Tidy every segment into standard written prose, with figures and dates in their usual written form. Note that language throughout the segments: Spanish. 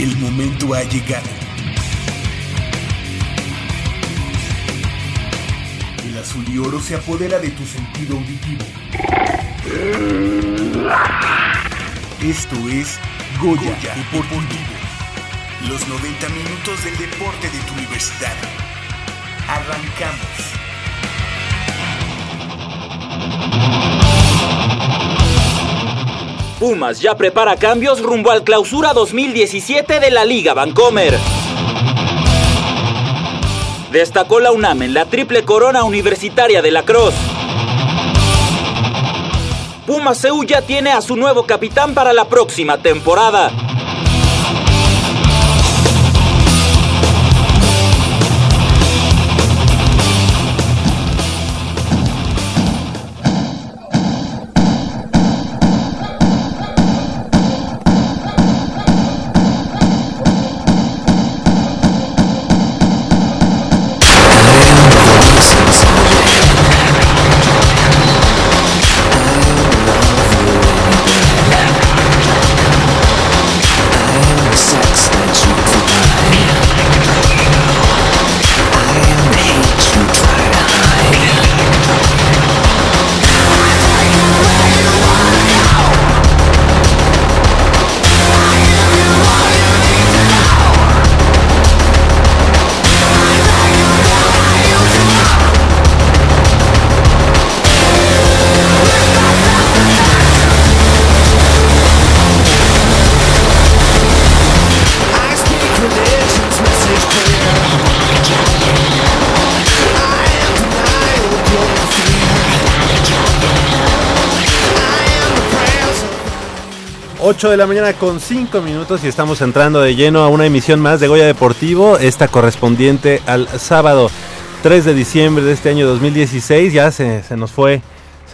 El momento ha llegado. El azul y oro se apodera de tu sentido auditivo. Esto es Goya Deportivo. Los 90 minutos del deporte de tu universidad. Arrancamos. Pumas ya prepara cambios rumbo al clausura 2017 de la Liga Bancomer. Destacó la UNAM en la triple corona universitaria de lacrosse. Pumas CU ya tiene a su nuevo capitán para la próxima temporada. De la mañana con 5 minutos y estamos entrando de lleno a una emisión más de Goya Deportivo, esta correspondiente al sábado 3 de diciembre de este año 2016. Ya se nos fue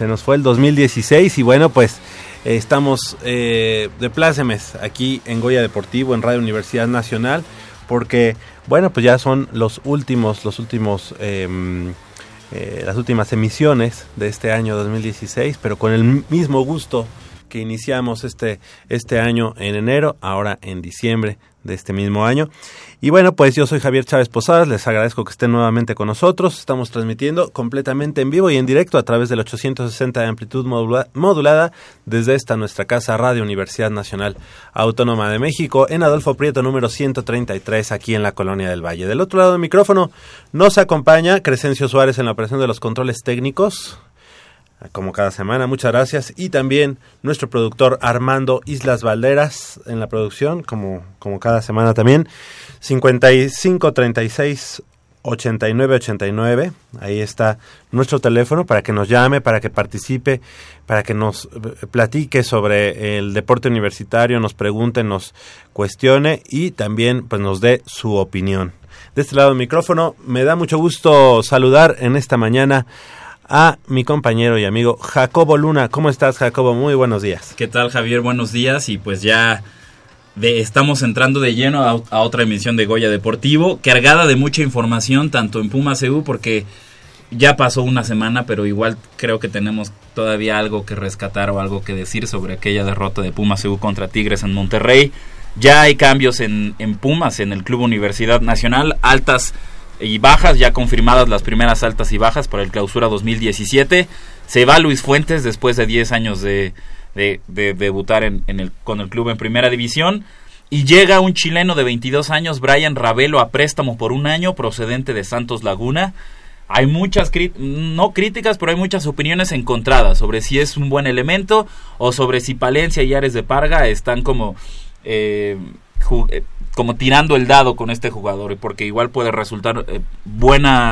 el 2016 y bueno, pues estamos de plácemes aquí en Goya Deportivo, en Radio Universidad Nacional, porque bueno, pues ya son las últimas emisiones de este año 2016, pero con el mismo gusto que iniciamos este año en enero, ahora en diciembre de este mismo año. Y bueno, pues yo soy Javier Chávez Posadas, les agradezco que estén nuevamente con nosotros. Estamos transmitiendo completamente en vivo y en directo a través del 860 de amplitud modulada desde esta nuestra casa, Radio Universidad Nacional Autónoma de México, en Adolfo Prieto número 133, aquí en la Colonia del Valle. Del otro lado del micrófono nos acompaña Crescencio Suárez en la operación de los controles técnicos, como cada semana, muchas gracias. Y también nuestro productor Armando Islas Valderas en la producción, como cada semana también. 55 36 89 89, ahí está nuestro teléfono para que nos llame, para que participe, para que nos platique sobre el deporte universitario, nos pregunte, nos cuestione y también pues nos dé su opinión. De este lado del micrófono me da mucho gusto saludar en esta mañana a mi compañero y amigo Jacobo Luna. ¿Cómo estás, Jacobo? Muy buenos días. ¿Qué tal, Javier? Buenos días. Y pues ya estamos entrando de lleno a otra emisión de Goya Deportivo, cargada de mucha información, tanto en Pumas CU, porque ya pasó una semana, pero igual creo que tenemos todavía algo que rescatar o algo que decir sobre aquella derrota de Pumas CU contra Tigres en Monterrey. Ya hay cambios en Pumas, en el Club Universidad Nacional, altas y bajas, ya confirmadas las primeras altas y bajas para el clausura 2017. Se va Luis Fuentes después de 10 años de debutar con el club en primera división. Y llega un chileno de 22 años, Bryan Rabello, a préstamo por un año, procedente de Santos Laguna. Hay muchas, no críticas, pero hay muchas opiniones encontradas sobre si es un buen elemento o sobre si Palencia y Ares de Parga están como tirando el dado con este jugador, porque igual puede resultar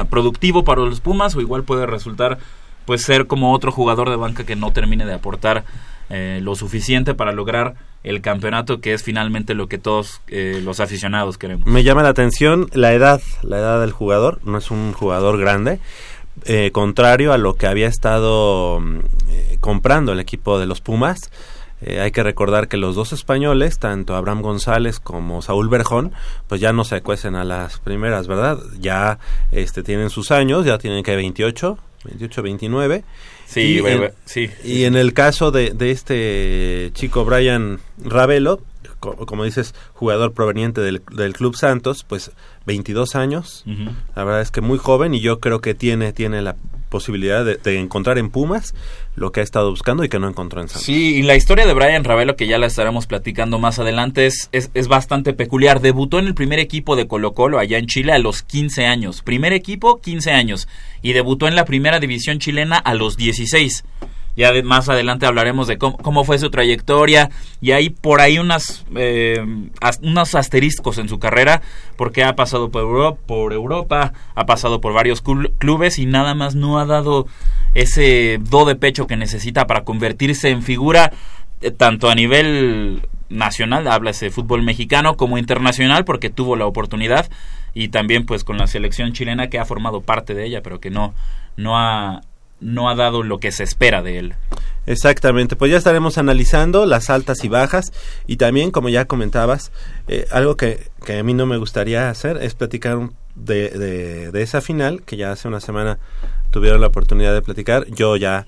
productivo para los Pumas, o igual puede resultar pues ser como otro jugador de banca que no termine de aportar lo suficiente para lograr el campeonato, que es finalmente lo que todos los aficionados queremos. Me llama la atención la edad del jugador. No es un jugador grande, contrario a lo que había estado comprando el equipo de los Pumas. Hay que recordar que los dos españoles, tanto Abraham González como Saúl Berjón, pues ya no se cuecen a las primeras, ¿verdad? Ya tienen sus años, ya tienen que 28, 29. Sí, y en el caso de este chico Bryan Rabello, como dices, jugador proveniente del Club Santos, pues 22 años, uh-huh. La verdad es que muy joven, y yo creo que tiene la posibilidad de encontrar en Pumas lo que ha estado buscando y que no encontró en Santos. Sí, y la historia de Bryan Rabello, que ya la estaremos platicando más adelante, es bastante peculiar. Debutó en el primer equipo de Colo-Colo allá en Chile a los 15 años. Primer equipo, 15 años. Y debutó en la primera división chilena a los 16. Ya más adelante hablaremos de cómo fue su trayectoria, y hay por ahí unos asteriscos en su carrera, porque ha pasado por Europa, ha pasado por varios clubes y nada más no ha dado ese do de pecho que necesita para convertirse en figura, tanto a nivel nacional, háblase fútbol mexicano, como internacional, porque tuvo la oportunidad, y también pues con la selección chilena, que ha formado parte de ella, pero que no ha dado lo que se espera de él. Exactamente, pues ya estaremos analizando las altas y bajas, y también, como ya comentabas, algo que a mí no me gustaría hacer es platicar de esa final, que ya hace una semana tuvieron la oportunidad de platicar. Yo ya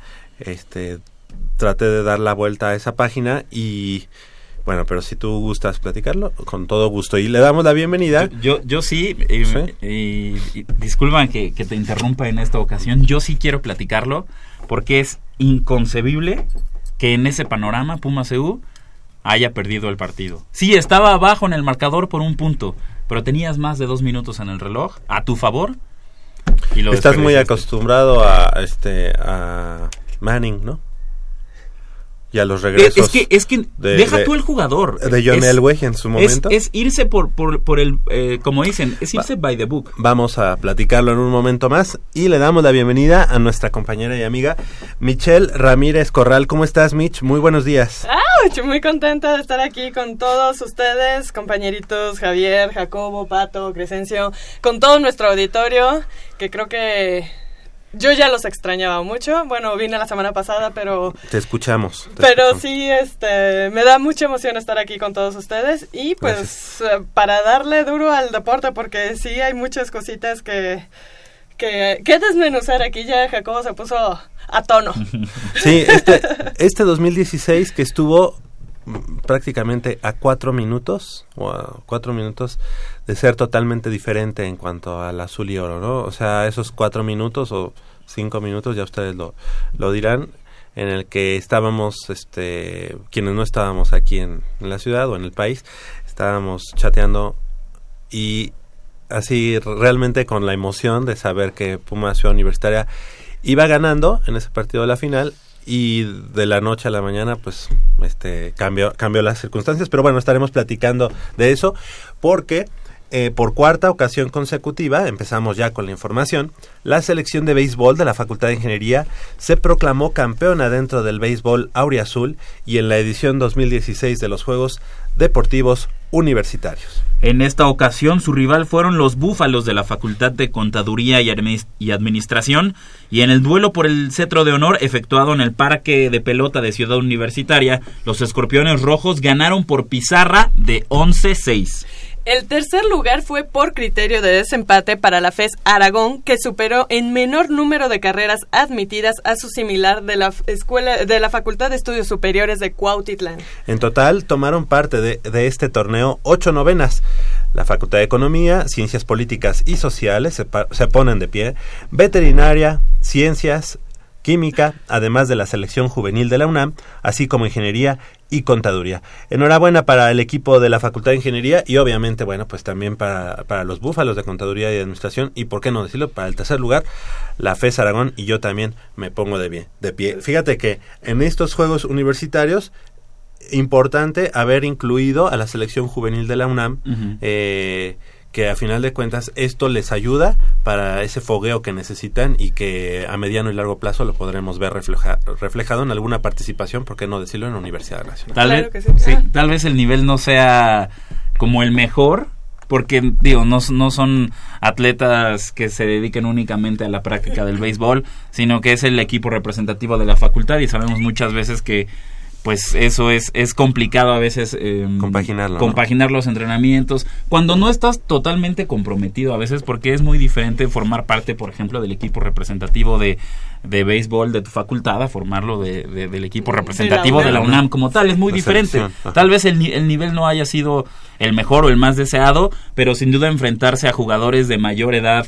traté de dar la vuelta a esa página, y bueno, pero si tú gustas platicarlo, con todo gusto. Y le damos la bienvenida. Yo sí, disculpan que te interrumpa en esta ocasión. Yo sí quiero platicarlo, porque es inconcebible que en ese panorama Pumas CU haya perdido el partido. Sí, estaba abajo en el marcador por un punto, pero tenías más de 2 minutos en el reloj a tu favor. Y lo estás muy acostumbrado a Manning, ¿no? Y a los regresos. Es que deja tú el jugador. De John Elway en su momento. Es irse por el, como dicen, es irse by the book. Vamos a platicarlo en un momento más, y le damos la bienvenida a nuestra compañera y amiga Michelle Ramírez Corral. ¿Cómo estás, Mitch? Muy buenos días. Muy contenta de estar aquí con todos ustedes, compañeritos Javier, Jacobo, Pato, Crescencio, con todo nuestro auditorio, que creo que... yo ya los extrañaba mucho. Bueno, vine la semana pasada, pero... Te escuchamos. Sí, me da mucha emoción estar aquí con todos ustedes. Y pues, para darle duro al deporte, porque sí hay muchas cositas que desmenuzar aquí. Ya Jacobo se puso a tono. Sí, este 2016 que estuvo prácticamente a 4 minutos, o a 4 minutos de ser totalmente diferente en cuanto al azul y oro, ¿no? O sea, esos 4 minutos o 5 minutos, ya ustedes lo dirán, en el que estábamos, quienes no estábamos aquí en la ciudad o en el país, estábamos chateando, y así realmente con la emoción de saber que Pumas Ciudad Universitaria iba ganando en ese partido de la final. Y de la noche a la mañana, pues, cambió las circunstancias. Pero bueno, estaremos platicando de eso, porque por cuarta ocasión consecutiva, empezamos ya con la información, la selección de béisbol de la Facultad de Ingeniería se proclamó campeona dentro del béisbol auriazul y en la edición 2016 de los Juegos Deportivos Universitarios. En esta ocasión su rival fueron los Búfalos de la Facultad de Contaduría y Administración, y en el duelo por el cetro de honor efectuado en el Parque de Pelota de Ciudad Universitaria, los Escorpiones Rojos ganaron por pizarra de 11-6. El tercer lugar fue por criterio de desempate para la FES Aragón, que superó en menor número de carreras admitidas a su similar de la escuela de la Facultad de Estudios Superiores de Cuautitlán. En total tomaron parte de este torneo 8 novenas. La Facultad de Economía, Ciencias Políticas y Sociales se ponen de pie, Veterinaria, Ciencias, Química, además de la selección juvenil de la UNAM, así como Ingeniería y Contaduría. Enhorabuena para el equipo de la Facultad de Ingeniería, y obviamente, bueno, pues también para los Búfalos de Contaduría y Administración, y por qué no decirlo, para el tercer lugar, la FES Aragón, y yo también me pongo de pie. Fíjate que en estos Juegos Universitarios, importante haber incluido a la selección juvenil de la UNAM, uh-huh. Que a final de cuentas esto les ayuda para ese fogueo que necesitan, y que a mediano y largo plazo lo podremos ver reflejado en alguna participación, por qué no decirlo, en la Universidad Nacional. Tal vez el nivel no sea como el mejor, porque digo, no son atletas que se dediquen únicamente a la práctica del béisbol, sino que es el equipo representativo de la facultad, y sabemos muchas veces que pues eso es complicado a veces compaginar los entrenamientos, cuando no estás totalmente comprometido a veces, porque es muy diferente formar parte, por ejemplo, del equipo representativo de béisbol de tu facultad a formarlo del equipo representativo de la UNAM como tal, es muy diferente. Tal vez el nivel no haya sido el mejor o el más deseado, pero sin duda enfrentarse a jugadores de mayor edad,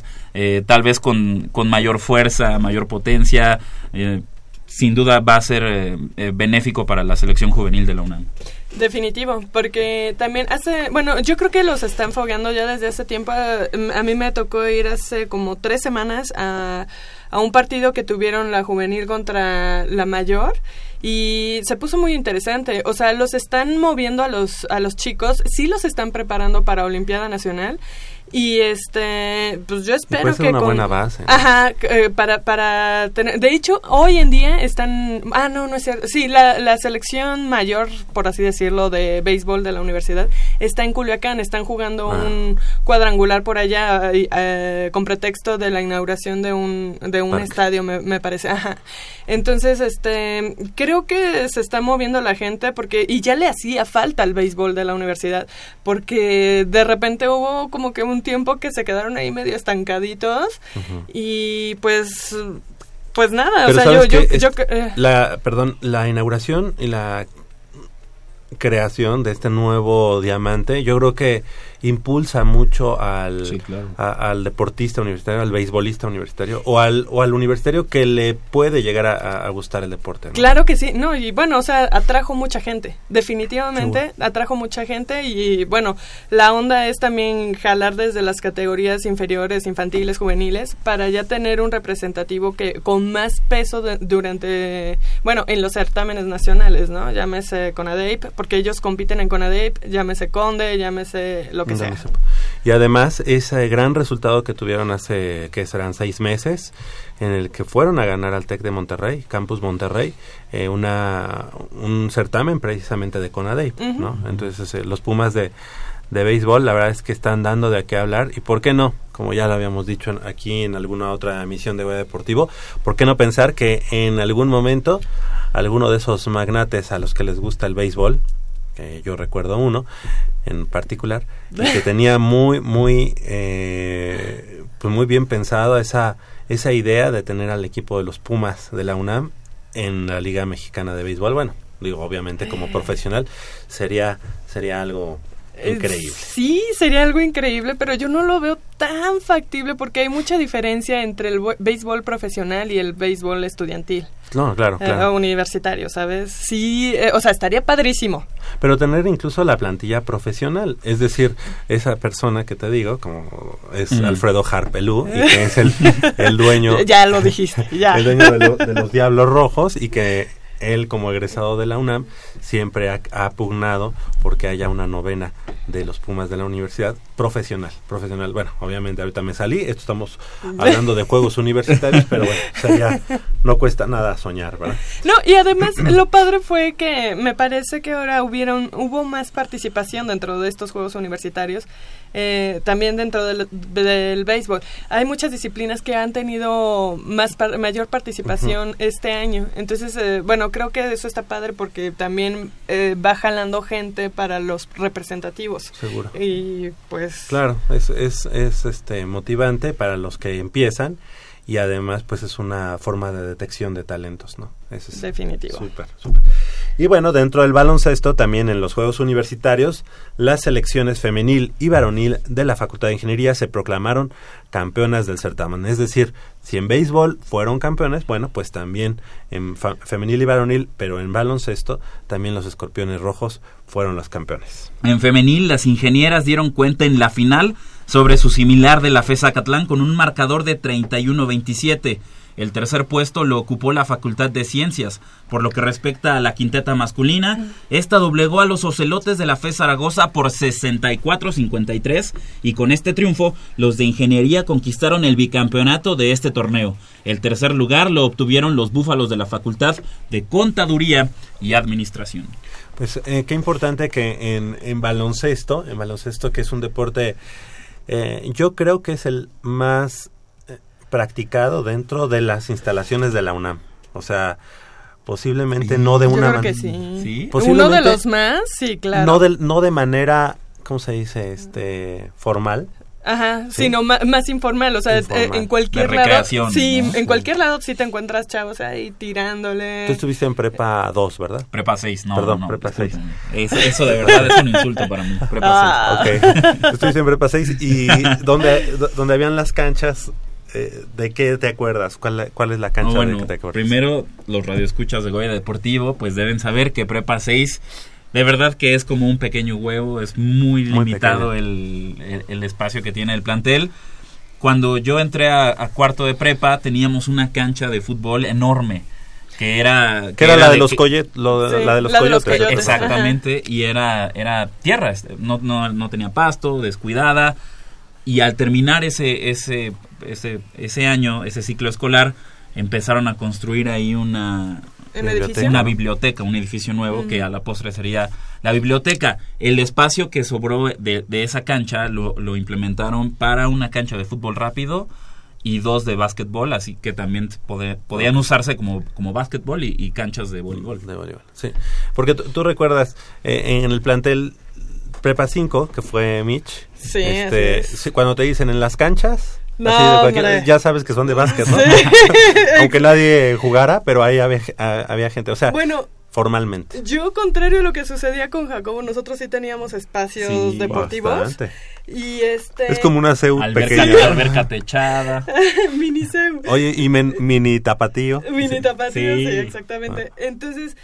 tal vez con mayor fuerza, mayor potencia, sin duda va a ser benéfico para la selección juvenil de la UNAM. Definitivo, porque también yo creo que los están fogueando ya desde hace tiempo. A mí me tocó ir hace como 3 semanas a un partido que tuvieron la juvenil contra la mayor y se puso muy interesante. O sea, los están moviendo a los chicos, sí los están preparando para Olimpiada Nacional. Y pues yo espero puede ser que una buena base, ¿no? Ajá, para tener. De hecho, hoy en día están. Ah, no es cierto. Sí, la selección mayor, por así decirlo, de béisbol de la universidad está en Culiacán. Están jugando un cuadrangular por allá con pretexto de la inauguración de un estadio, me parece. Ajá. Entonces, creo que se está moviendo la gente porque y ya le hacía falta al béisbol de la universidad porque de repente hubo como que un tiempo que se quedaron ahí medio estancaditos y pues nada. Pero o sea, la inauguración y la creación de este nuevo diamante, yo creo que impulsa mucho al deportista universitario, al beisbolista universitario o al universitario que le puede llegar a gustar el deporte, ¿no? Claro que sí, no, y bueno, o sea, atrajo mucha gente, definitivamente. Seguro. Atrajo mucha gente y bueno, la onda es también jalar desde las categorías inferiores, infantiles, juveniles, para ya tener un representativo que con más peso en los certámenes nacionales, ¿no? Llámese CONADEIP, porque ellos compiten en CONADEIP, llámese Conde, llámese lo que sea. Y además ese gran resultado que tuvieron hace, que serán 6 meses, en el que fueron a ganar al Tec de Monterrey, Campus Monterrey, un certamen precisamente de CONADEIP, ¿no? Entonces los Pumas de béisbol, la verdad es que están dando de qué hablar, y por qué no, como ya lo habíamos dicho aquí en alguna otra emisión de Goya Deportivo, por qué no pensar que en algún momento alguno de esos magnates a los que les gusta el béisbol, que yo recuerdo uno en particular, que tenía muy muy pues muy bien pensado esa idea de tener al equipo de los Pumas de la UNAM en la Liga Mexicana de Béisbol, bueno, digo, obviamente como profesional sería algo increíble. Sí, sería algo increíble, pero yo no lo veo tan factible porque hay mucha diferencia entre el béisbol profesional y el béisbol estudiantil. No, claro. Universitario, ¿sabes? Sí, o sea, estaría padrísimo. Pero tener incluso la plantilla profesional, es decir, esa persona que te digo, como es Alfredo Harpelú, y que es el dueño... Ya lo dijiste, ya. El dueño de los Diablos Rojos, y que... él como egresado de la UNAM siempre ha pugnado porque haya una novena de los Pumas de la universidad profesional. Bueno, obviamente ahorita me salí, estamos hablando de juegos universitarios, pero bueno, o sea, ya no cuesta nada soñar, ¿verdad? No, y además lo padre fue que me parece que ahora hubo más participación dentro de estos juegos universitarios, también dentro del béisbol. Hay muchas disciplinas que han tenido mayor participación este año, entonces, bueno, creo que eso está padre porque también va jalando gente para los representativos. Seguro. Y pues... Claro, es motivante para los que empiezan y además pues es una forma de detección de talentos, ¿no? Eso es definitivo. Súper, súper. Y bueno, dentro del baloncesto, también en los Juegos Universitarios, las selecciones femenil y varonil de la Facultad de Ingeniería se proclamaron campeonas del certamen. Es decir, si en béisbol fueron campeones, bueno, pues también en femenil y varonil, pero en baloncesto también los Escorpiones Rojos fueron los campeones. En femenil, las ingenieras dieron cuenta en la final sobre su similar de la FES Zacatlán con un marcador de 31-27. El tercer puesto lo ocupó la Facultad de Ciencias. Por lo que respecta a la quinteta masculina, esta doblegó a los Ocelotes de la FES Zaragoza por 64-53 y con este triunfo los de Ingeniería conquistaron el bicampeonato de este torneo. El tercer lugar lo obtuvieron los Búfalos de la Facultad de Contaduría y Administración. Pues qué importante que en baloncesto, que es un deporte, yo creo que es el más... practicado dentro de las instalaciones de la UNAM. O sea, Posiblemente sí. No de una manera. Sí. ¿Sí? Uno de los más, sí, claro. No de manera, ¿cómo se dice? Formal. Ajá, sí. Sino más informal, o sea, informal. En cualquier lado, sí, ¿no? En cualquier lado sí te encuentras chavos ahí tirándole. Tú estuviste en prepa 2, ¿verdad? Prepa 6, no. Perdón, no, prepa 6. Eso de verdad es un insulto para mí, prepa 6. Okay. Tú estuviste en prepa 6 y donde habían las canchas, ¿de qué te acuerdas? ¿Cuál es la cancha de que te acuerdas? Primero, los radioescuchas de Goya Deportivo pues deben saber que prepa 6... de verdad que es como un pequeño huevo, es muy limitado el espacio que tiene el plantel. Cuando yo entré a cuarto de prepa, teníamos una cancha de fútbol enorme, que era la de los coyotes. Exactamente, y era tierra, no tenía pasto, descuidada. Y al terminar ese año, ese ciclo escolar, empezaron a construir ahí una biblioteca, un edificio nuevo que a la postre sería la biblioteca. El espacio que sobró de esa cancha lo implementaron para una cancha de fútbol rápido y dos de básquetbol, así que también podían usarse como básquetbol y canchas de voleibol. Sí, porque tú recuerdas en el plantel Prepa 5, que fue Mitch, sí, cuando te dicen en las canchas... No, ya sabes que son de básquet, ¿no? Sí. Aunque nadie jugara, pero ahí había gente, o sea, formalmente. Yo, contrario a lo que sucedía con Jacobo, nosotros sí teníamos espacios deportivos. Bastante. Y es como una CU pequeña. Alberca techada. Mini CU. Oye, y mini tapatío. Mini tapatío, sí exactamente. Entonces...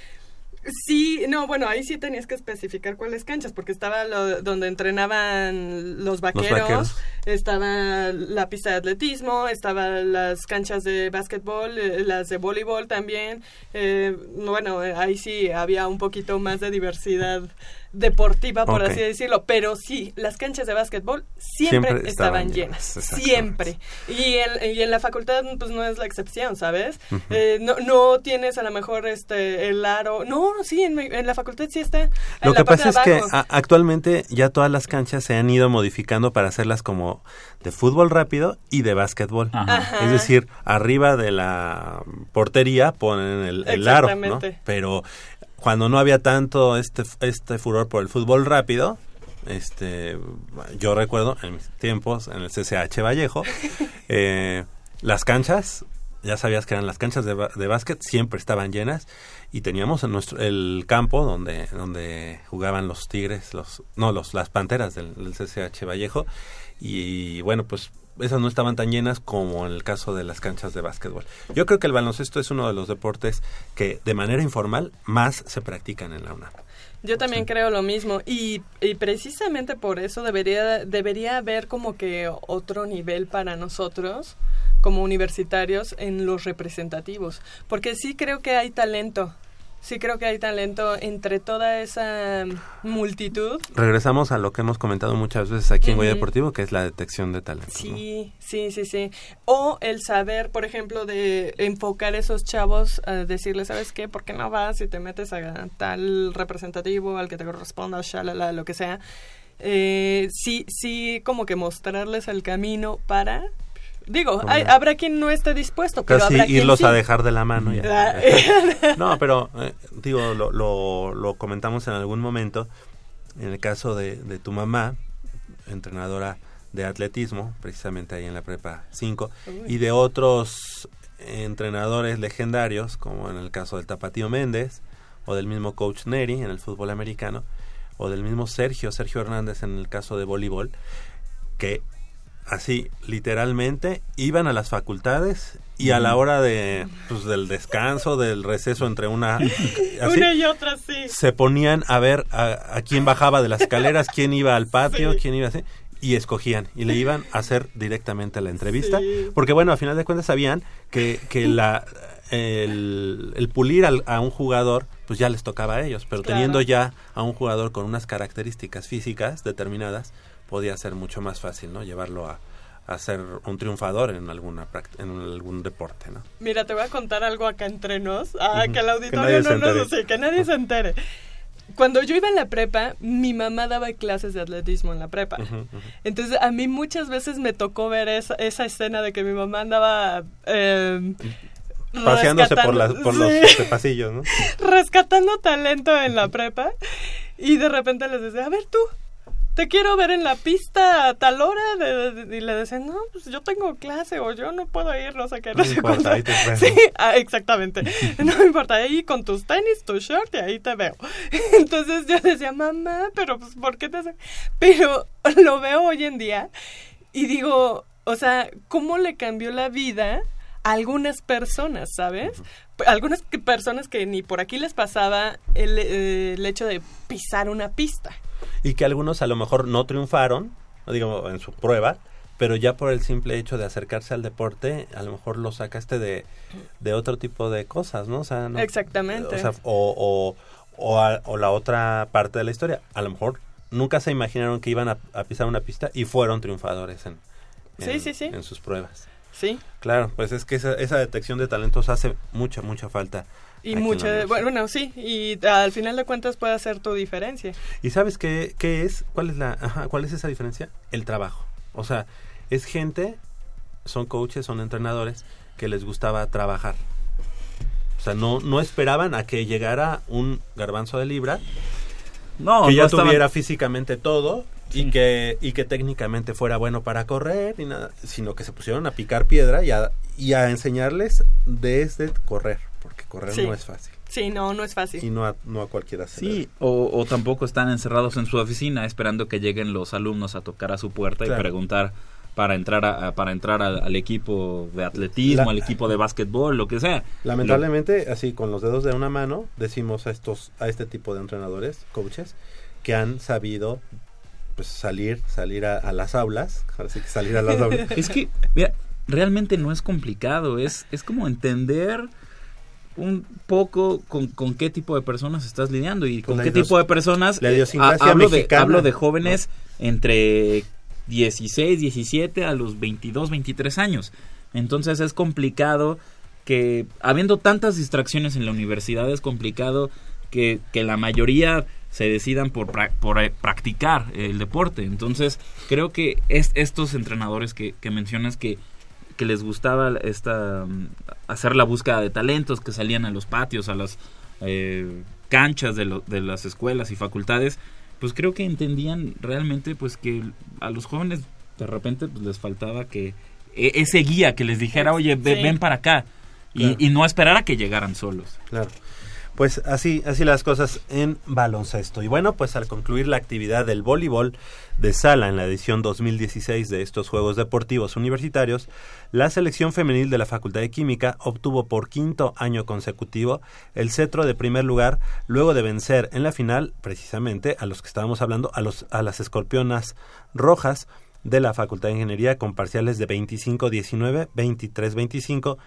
Sí, no, bueno, ahí sí tenías que especificar cuáles canchas, porque estaba donde entrenaban los vaqueros, estaba la pista de atletismo, estaban las canchas de básquetbol, las de voleibol también, bueno, ahí sí había un poquito más de diversidad deportiva, por así decirlo, pero sí, las canchas de básquetbol siempre estaban llenas, siempre. Y en la facultad, pues no es la excepción, ¿sabes? Uh-huh. No tienes a lo mejor el aro, en la facultad sí está. Lo que pasa es que actualmente ya todas las canchas se han ido modificando para hacerlas como de fútbol rápido y de básquetbol. Ajá. Es decir, arriba de la portería ponen el aro, ¿no? Pero... cuando no había tanto este furor por el fútbol rápido, yo recuerdo en mis tiempos en el CCH Vallejo, las canchas, ya sabías que eran las canchas de básquet, siempre estaban llenas y teníamos el campo donde jugaban los Tigres, las Panteras del CCH Vallejo y bueno, pues esas no estaban tan llenas como en el caso de las canchas de básquetbol. Yo creo que el baloncesto es uno de los deportes que de manera informal más se practican en la UNAM. Yo también creo lo mismo y precisamente por eso debería haber como que otro nivel para nosotros como universitarios en los representativos, porque sí creo que hay talento. Sí creo que hay talento entre toda esa multitud. Regresamos a lo que hemos comentado muchas veces aquí en Goya Deportivo, que es la detección de talento. Sí, ¿no? Sí. O el saber, por ejemplo, de enfocar a esos chavos, a decirles, ¿sabes qué? ¿Por qué no vas y te metes a tal representativo, al que te corresponda, shalala, lo que sea? Sí, como que mostrarles el camino para... Digo, habrá quien no esté dispuesto, pero casi habrá irlos quien sí. A dejar de la mano. Ya. No, pero lo comentamos en algún momento. En el caso de tu mamá, entrenadora de atletismo, precisamente ahí en la Prepa 5, y de otros entrenadores legendarios, como en el caso del Tapatío Méndez, o del mismo Coach Neri en el fútbol americano, o del mismo Sergio Hernández en el caso de voleibol, que... así, literalmente, iban a las facultades y a la hora del descanso, del receso entre una y otra, sí. Se ponían a ver a quién bajaba de las escaleras, quién iba al patio, sí. Quién iba así, y escogían, y le iban a hacer directamente la entrevista, sí. Porque bueno, a final de cuentas sabían que el pulir a un jugador, pues ya les tocaba a ellos, pero claro. Teniendo ya a un jugador con unas características físicas determinadas, podía ser mucho más fácil, ¿no? Llevarlo a ser un triunfador en algún deporte, ¿no? Mira, te voy a contar algo acá entre nos, que el auditorio que nadie se entere. Cuando yo iba en la prepa, mi mamá daba clases de atletismo en la prepa. Uh-huh. Entonces, a mí muchas veces me tocó ver esa escena de que mi mamá andaba... paseándose por los pasillos, ¿no? Rescatando talento en la prepa, y de repente les decía, a ver tú, te quiero ver en la pista a tal hora, y le decían, no, pues yo tengo clase, o yo no puedo ir, no sé qué, no sé cuánto. Ahí te veo. Sí, exactamente, no me importa, ahí con tus tenis, tu short, y ahí te veo. Entonces yo decía, mamá, pero pues, ¿por qué te hace? Pero lo veo hoy en día, y digo, o sea, ¿cómo le cambió la vida a algunas personas, sabes? Algunas personas que ni por aquí les pasaba el hecho de pisar una pista. Y que algunos a lo mejor no triunfaron, digo, en su prueba, pero ya por el simple hecho de acercarse al deporte, a lo mejor lo sacaste de otro tipo de cosas, ¿no? O sea, ¿no? Exactamente. O sea, o la otra parte de la historia, a lo mejor nunca se imaginaron que iban a pisar una pista y fueron triunfadores sí. en sus pruebas. Sí. Claro, pues es que esa detección de talentos hace mucha falta. Y y al final de cuentas puede hacer tu diferencia. ¿Y sabes qué es? ¿Cuál es esa diferencia? El trabajo. O sea, es gente, son coaches, son entrenadores que les gustaba trabajar. O sea, no esperaban a que llegara un garbanzo de libra, tuviera físicamente todo. Sí. Y que técnicamente fuera bueno para correr y nada, sino que se pusieron a picar piedra y a enseñarles desde correr, porque correr no es fácil. Sí, no es fácil. Y no a cualquiera. Sí, o tampoco están encerrados en su oficina esperando que lleguen los alumnos a tocar a su puerta y preguntar para entrar al equipo de atletismo, al equipo de básquetbol, lo que sea. Lamentablemente, así con los dedos de una mano, decimos a este tipo de entrenadores, coaches, que han sabido pues salir a las aulas, así que salir a las aulas. Es que, mira, realmente no es complicado, es como entender un poco con qué tipo de personas estás lidiando y con qué tipo de personas. La idiosincrasia mexicana. Hablo de jóvenes entre 16, 17 a los 22, 23 años. Entonces es complicado que, habiendo tantas distracciones en la universidad, es complicado que la mayoría se decidan por practicar el deporte. Entonces, creo que estos entrenadores que mencionas que les gustaba hacer la búsqueda de talentos, que salían a los patios, a las canchas de las escuelas y facultades, pues creo que entendían realmente pues que a los jóvenes de repente pues, les faltaba que ese guía que les dijera, oye, ven para acá, claro. y no esperar a que llegaran solos. Claro. Pues así las cosas en baloncesto. Y bueno, pues al concluir la actividad del voleibol de sala en la edición 2016 de estos Juegos Deportivos Universitarios, la selección femenil de la Facultad de Química obtuvo por quinto año consecutivo el cetro de primer lugar, luego de vencer en la final, precisamente, a los que estábamos hablando, a las Escorpionas Rojas de la Facultad de Ingeniería, con parciales de 25-19, 23-25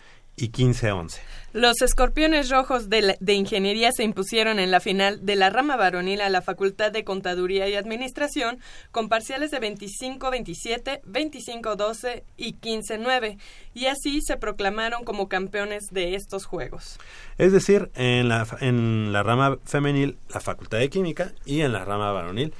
y 15-11. Los Escorpiones Rojos de Ingeniería se impusieron en la final de la rama varonil a la Facultad de Contaduría y Administración con parciales de 25-27, 25-12 y 15-9, y así se proclamaron como campeones de estos juegos. Es decir, en la rama femenil, la Facultad de Química, y en la rama varonil,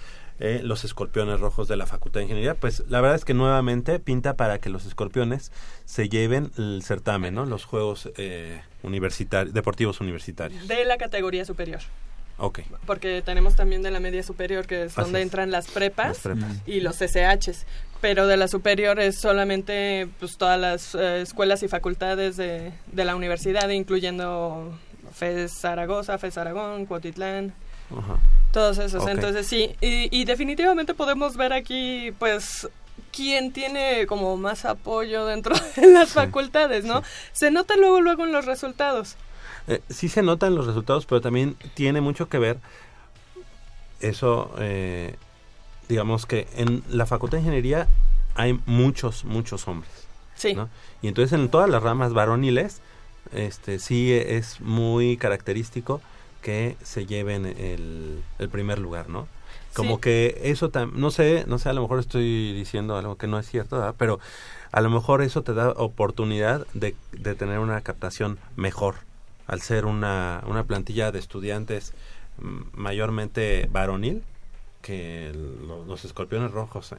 los Escorpiones Rojos de la Facultad de Ingeniería. Pues la verdad es que nuevamente pinta para que los escorpiones se lleven el certamen, ¿no? Los Juegos deportivos universitarios. De la categoría superior. Okay. Porque tenemos también de la media superior, que es donde entran las prepas y los CCHs. Pero de la superior es solamente pues, todas las escuelas y facultades de la universidad, incluyendo FES Zaragoza, FES Aragón, Cuautitlán. Ajá. Todos esos, okay. Entonces sí, y definitivamente podemos ver aquí, pues, quién tiene como más apoyo dentro de las facultades, ¿no? Sí. Se nota luego en los resultados. Sí se notan los resultados, pero también tiene mucho que ver eso, digamos que en la Facultad de Ingeniería hay muchos hombres. Sí. ¿No? Y entonces en todas las ramas varoniles, sí es muy característico que se lleven el primer lugar, ¿no? Como sí. Que eso no sé, a lo mejor estoy diciendo algo que no es cierto, ¿verdad? Pero a lo mejor eso te da oportunidad de tener una captación mejor, al ser una plantilla de estudiantes mayormente varonil, que los Escorpiones Rojos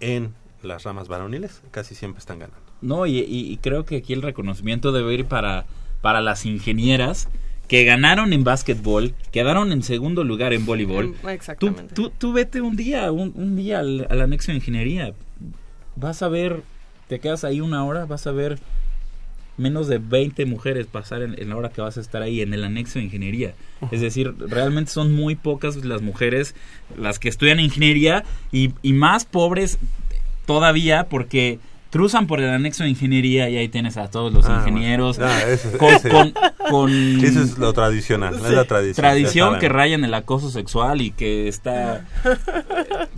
en las ramas varoniles casi siempre están ganando. No, y creo que aquí el reconocimiento debe ir para para las ingenieras que ganaron en básquetbol, quedaron en segundo lugar en voleibol. Exactamente. Tú vete un día al anexo de ingeniería. Vas a ver, te quedas ahí una hora, vas a ver menos de 20 mujeres pasar en la hora que vas a estar ahí en el anexo de ingeniería. Es decir, realmente son muy pocas las mujeres las que estudian ingeniería y más pobres todavía porque cruzan por el anexo de ingeniería y ahí tienes a todos los ingenieros. Eso es lo tradicional, sí. Es la tradición. Tradición que raya en el acoso sexual y que está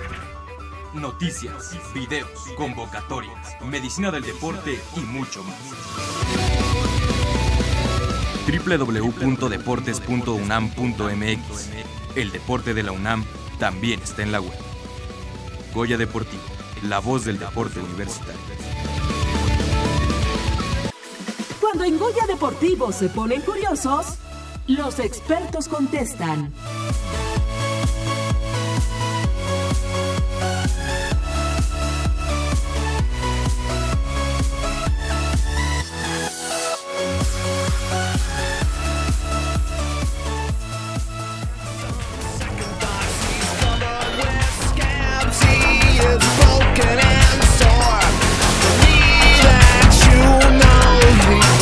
Noticias, videos, convocatorias, medicina del deporte y mucho más. www.deportes.unam.mx. El deporte de la UNAM también está en la web. Goya Deportivo, la voz del deporte universitario. Cuando en Goya Deportivo se ponen curiosos, los expertos contestan.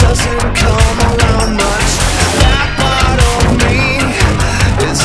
Doesn't come around much. That part of me is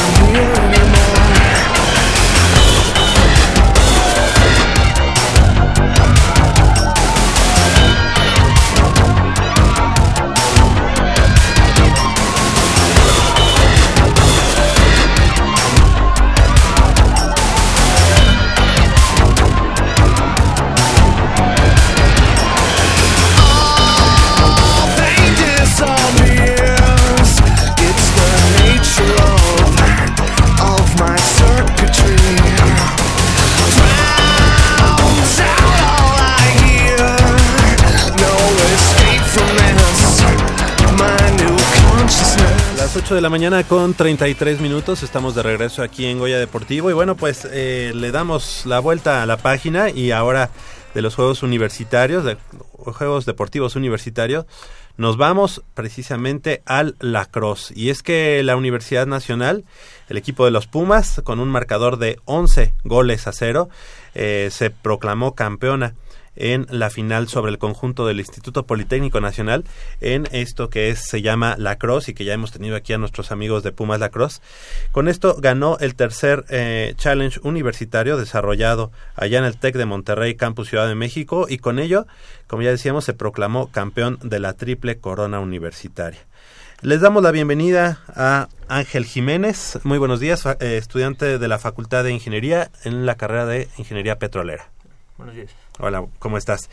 las 8 de la mañana con 33 minutos. Estamos de regreso aquí en Goya Deportivo. Y bueno, pues le damos la vuelta a la página y ahora de los Juegos Universitarios, de Juegos Deportivos Universitarios, nos vamos precisamente al lacrosse. Y es que la Universidad Nacional, el equipo de los Pumas, con un marcador de 11-0, se proclamó campeona en la final sobre el conjunto del Instituto Politécnico Nacional en esto que se llama lacrosse y que ya hemos tenido aquí a nuestros amigos de Pumas Lacrosse. Con esto ganó el tercer Challenge Universitario desarrollado allá en el Tec de Monterrey, Campus Ciudad de México, y con ello, como ya decíamos, se proclamó campeón de la Triple Corona Universitaria. Les damos la bienvenida a Ángel Jiménez. Muy buenos días, estudiante de la Facultad de Ingeniería en la carrera de Ingeniería Petrolera. Buenos días. Hola, ¿cómo estás?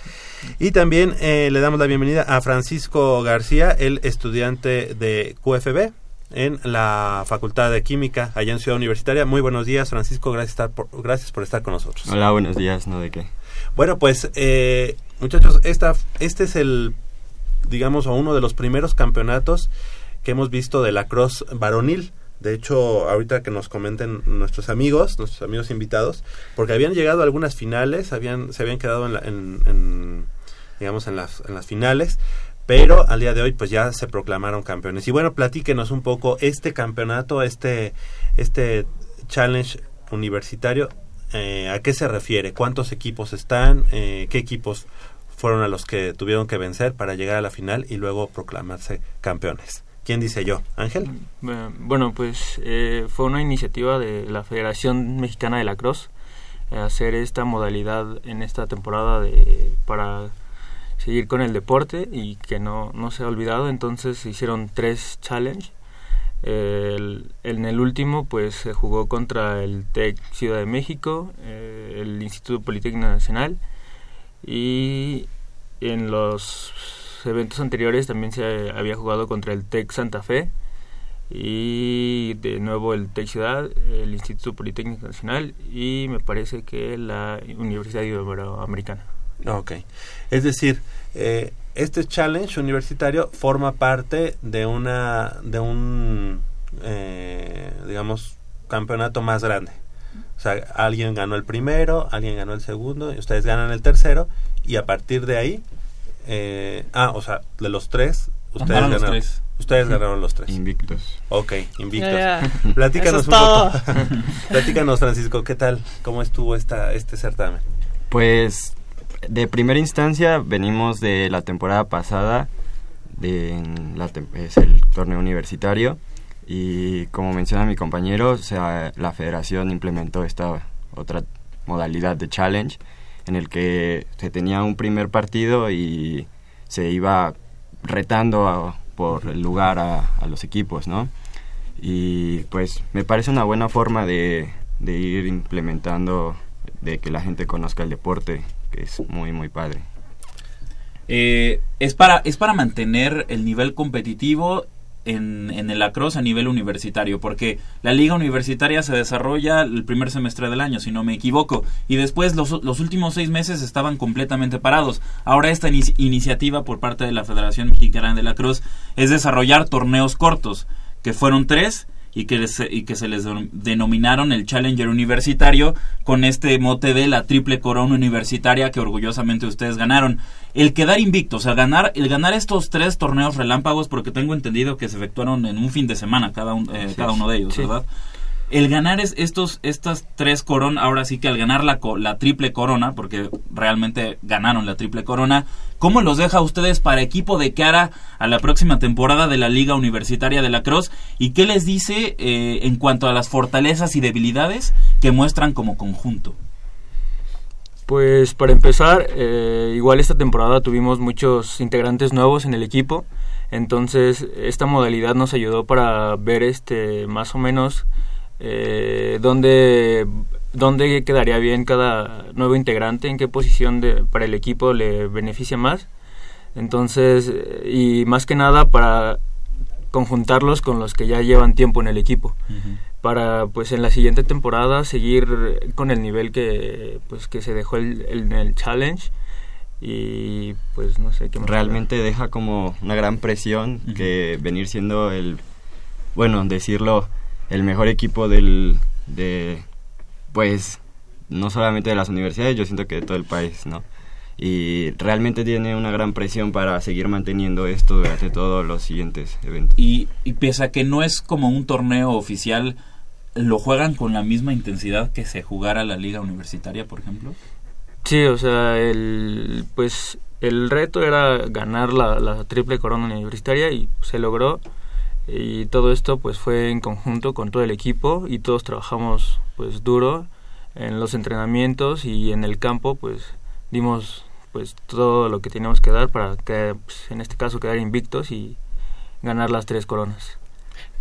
Y también le damos la bienvenida a Francisco García, el estudiante de QFB en la Facultad de Química allá en Ciudad Universitaria. Muy buenos días, Francisco, gracias por estar con nosotros. Hola, buenos días, ¿no de qué? Bueno, pues muchachos, este es el, digamos, uno de los primeros campeonatos que hemos visto de lacrosse varonil. De hecho, ahorita que nos comenten nuestros amigos invitados, porque habían llegado a algunas finales, se habían quedado en las finales, pero al día de hoy pues ya se proclamaron campeones. Y bueno, platíquenos un poco este campeonato, este challenge universitario, ¿a qué se refiere? ¿Cuántos equipos están? ¿Qué equipos fueron a los que tuvieron que vencer para llegar a la final y luego proclamarse campeones? ¿Quién dice yo? ¿Ángel? Bueno, pues fue una iniciativa de la Federación Mexicana de Lacrosse hacer esta modalidad en esta temporada para seguir con el deporte y que no se ha olvidado. Entonces se hicieron 3 challenge. En el último pues se jugó contra el Tec Ciudad de México, el Instituto Politécnico Nacional, y en los eventos anteriores también se había jugado contra el Tec Santa Fe y de nuevo el Tec Ciudad, el Instituto Politécnico Nacional y me parece que la Universidad Iberoamericana. Ok, es decir, este challenge universitario forma parte de un digamos campeonato más grande. O sea, alguien ganó el primero, alguien ganó el segundo y ustedes ganan el tercero y a partir de ahí o sea, de los 3 ustedes ganaron los 3 invictos. Ok, invictos. Platícanos un poco. Platícanos, Francisco, ¿qué tal? ¿Cómo estuvo este certamen? Pues de primera instancia venimos de la temporada pasada es el torneo universitario y como menciona mi compañero, o sea, la federación implementó esta otra modalidad de challenge en el que se tenía un primer partido y se iba retando por el lugar a los equipos, ¿no? Y pues me parece una buena forma de ir implementando, de que la gente conozca el deporte, que es muy, muy padre. Es para mantener el nivel competitivo en el lacrosse a nivel universitario, porque la liga universitaria se desarrolla el primer semestre del año, si no me equivoco, y después los últimos 6 meses estaban completamente parados. Ahora esta iniciativa por parte de la Federación Mexicana de Lacrosse es desarrollar torneos cortos, que fueron 3 y que se les denominaron el Challenger Universitario, con este mote de la Triple Corona Universitaria que orgullosamente ustedes ganaron. El quedar invictos, el ganar estos 3 torneos relámpagos, porque tengo entendido que se efectuaron en un fin de semana cada uno de ellos, sí, ¿verdad? El ganar estas 3 coronas, ahora sí que al ganar la Triple Corona, porque realmente ganaron la Triple Corona, ¿cómo los deja a ustedes para equipo de cara a la próxima temporada de la Liga Universitaria de Lacrosse? ¿Y qué les dice en cuanto a las fortalezas y debilidades que muestran como conjunto? Pues para empezar, igual esta temporada tuvimos muchos integrantes nuevos en el equipo, entonces esta modalidad nos ayudó para ver más o menos dónde quedaría bien cada nuevo integrante, en qué posición para el equipo le beneficia más. Entonces, y más que nada para conjuntarlos con los que ya llevan tiempo en el equipo, uh-huh, para pues en la siguiente temporada seguir con el nivel que se dejó el challenge. Y pues no sé qué más realmente deja como una gran presión, uh-huh, que venir siendo el bueno, decirlo, el mejor equipo pues, no solamente de las universidades, yo siento que de todo el país, ¿no? Y realmente tiene una gran presión para seguir manteniendo esto durante todos los siguientes eventos. Y pese a que no es como un torneo oficial, ¿lo juegan con la misma intensidad que se jugara la liga universitaria, por ejemplo? Sí, o sea, el reto era ganar la triple corona universitaria y se logró. Y todo esto pues fue en conjunto con todo el equipo y todos trabajamos pues duro en los entrenamientos y en el campo, pues dimos pues todo lo que teníamos que dar para que, pues, en este caso, quedar invictos y ganar las tres coronas.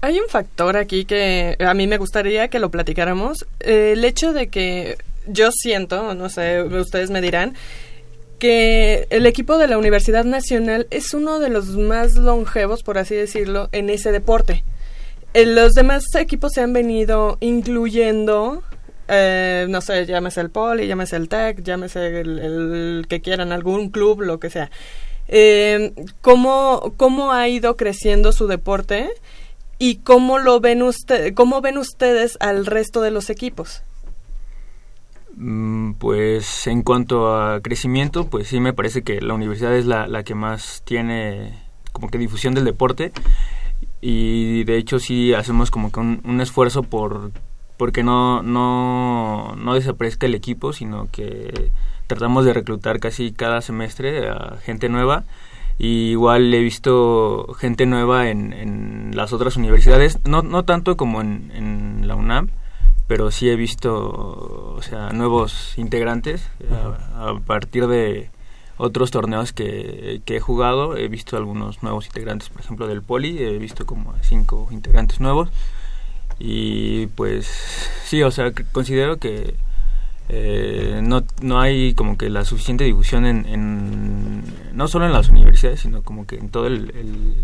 Hay un factor aquí que a mí me gustaría que lo platicáramos, el hecho de que yo siento, no sé, ustedes me dirán, que el equipo de la Universidad Nacional es uno de los más longevos, por así decirlo, en ese deporte. Los demás equipos se han venido incluyendo, no sé, llámese el Poli, llámese el Tec, llámese el que quieran, algún club, lo que sea. ¿Cómo ha ido creciendo su deporte y cómo ven ustedes al resto de los equipos? Pues en cuanto a crecimiento, pues sí me parece que la universidad es la que más tiene como que difusión del deporte, y de hecho sí hacemos como que un esfuerzo porque no desaparezca el equipo, sino que tratamos de reclutar casi cada semestre a gente nueva. Y igual he visto gente nueva en las otras universidades, no tanto como en la UNAM, pero sí he visto, o sea, nuevos integrantes a partir de otros torneos que he jugado. He visto algunos nuevos integrantes, por ejemplo del Poli, he visto como 5 integrantes nuevos. Y pues sí, o sea, considero que no hay como que la suficiente difusión no solo en las universidades, sino como que en todo el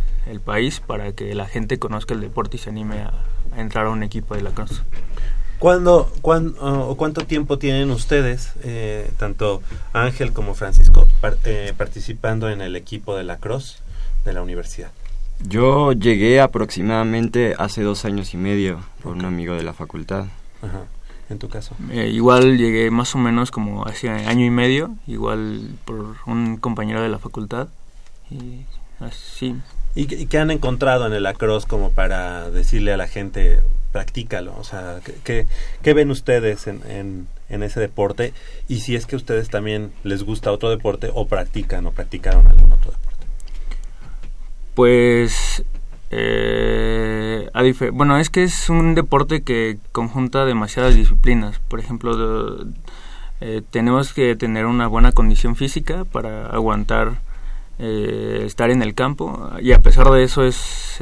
país, para que la gente conozca el deporte y se anime a entrar a un equipo de lacrosse. ¿Cuánto tiempo tienen ustedes, tanto Ángel como Francisco, participando en el equipo de lacrosse de la universidad? Yo llegué aproximadamente hace 2 años y medio por un amigo de la facultad. Ajá. ¿En tu caso? Igual llegué más o menos como hace 1 año y medio, igual por un compañero de la facultad. Y así. ¿Y qué han encontrado en el lacrosse como para decirle a la gente, practícalo? O sea, ¿qué ven ustedes en ese deporte? Y si es que ustedes también les gusta otro deporte o practican o practicaron algún otro deporte. Pues... bueno, es que es un deporte que conjunta demasiadas disciplinas. Por ejemplo, tenemos que tener una buena condición física para aguantar estar en el campo, y a pesar de eso es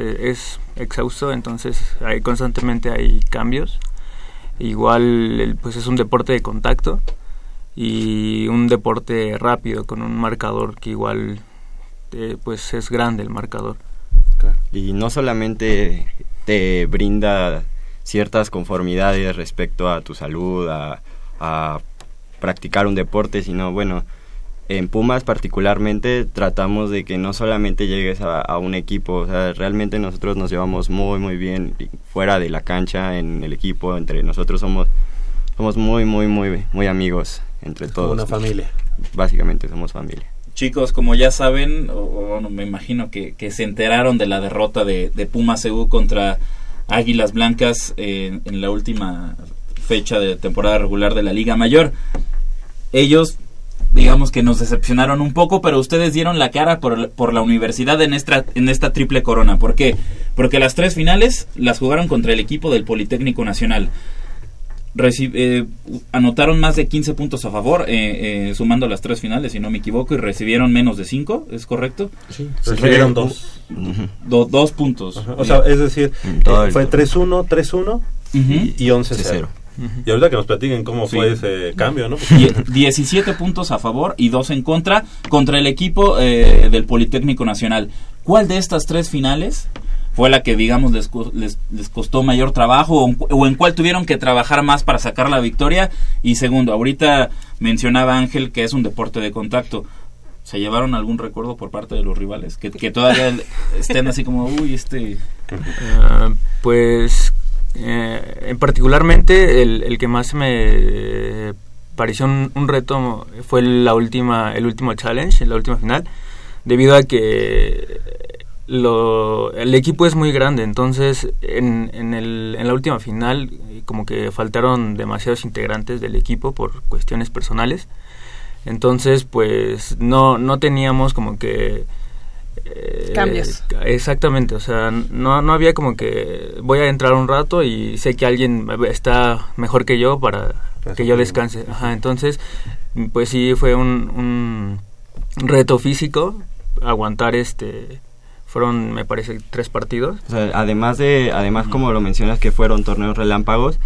exhausto, entonces constantemente hay cambios. Igual pues es un deporte de contacto y un deporte rápido con un marcador que igual pues es grande el marcador. Y no solamente te brinda ciertas conformidades respecto a tu salud, a practicar un deporte, sino, bueno, en Pumas particularmente tratamos de que no solamente llegues a un equipo. O sea, realmente nosotros nos llevamos muy, muy bien fuera de la cancha, en el equipo, entre nosotros somos muy, muy, muy, muy amigos entre todos. Una familia. Básicamente somos familia. Chicos, como ya saben, bueno, me imagino que se enteraron de la derrota de Pumas CU contra Águilas Blancas en la última fecha de temporada regular de la Liga Mayor. Ellos, digamos que nos decepcionaron un poco, pero ustedes dieron la cara por la universidad en esta triple corona. ¿Por qué? Porque las 3 finales las jugaron contra el equipo del Politécnico Nacional. Anotaron más de 15 puntos a favor, sumando las 3 finales, si no me equivoco, y recibieron menos de 5, ¿es correcto? Sí, recibieron 2. 2 puntos. Ajá. O sea, es decir, fue 3-1, 3-1 y 11-0. Uh-huh. Y ahorita que nos platiquen cómo fue ese cambio, ¿no? 17 puntos a favor y 2 en contra el equipo del Politécnico Nacional. ¿Cuál de estas 3 finales fue la que, digamos, les costó mayor trabajo, o en cuál tuvieron que trabajar más para sacar la victoria? Y segundo, ahorita mencionaba Ángel que es un deporte de contacto. ¿Se llevaron algún recuerdo por parte de los rivales? Que todavía estén así como, uy, en particularmente el que más me pareció un reto fue el último challenge, la última final, debido a que el equipo es muy grande, entonces en la última final como que faltaron demasiados integrantes del equipo por cuestiones personales. Entonces, pues, no teníamos como que... cambios. Exactamente, o sea, no había como que voy a entrar un rato y sé que alguien está mejor que yo para que yo descanse. Ajá, entonces, pues sí fue un reto físico aguantar fueron, me parece, 3 partidos. O sea, además como lo mencionas que fueron torneos relámpagos,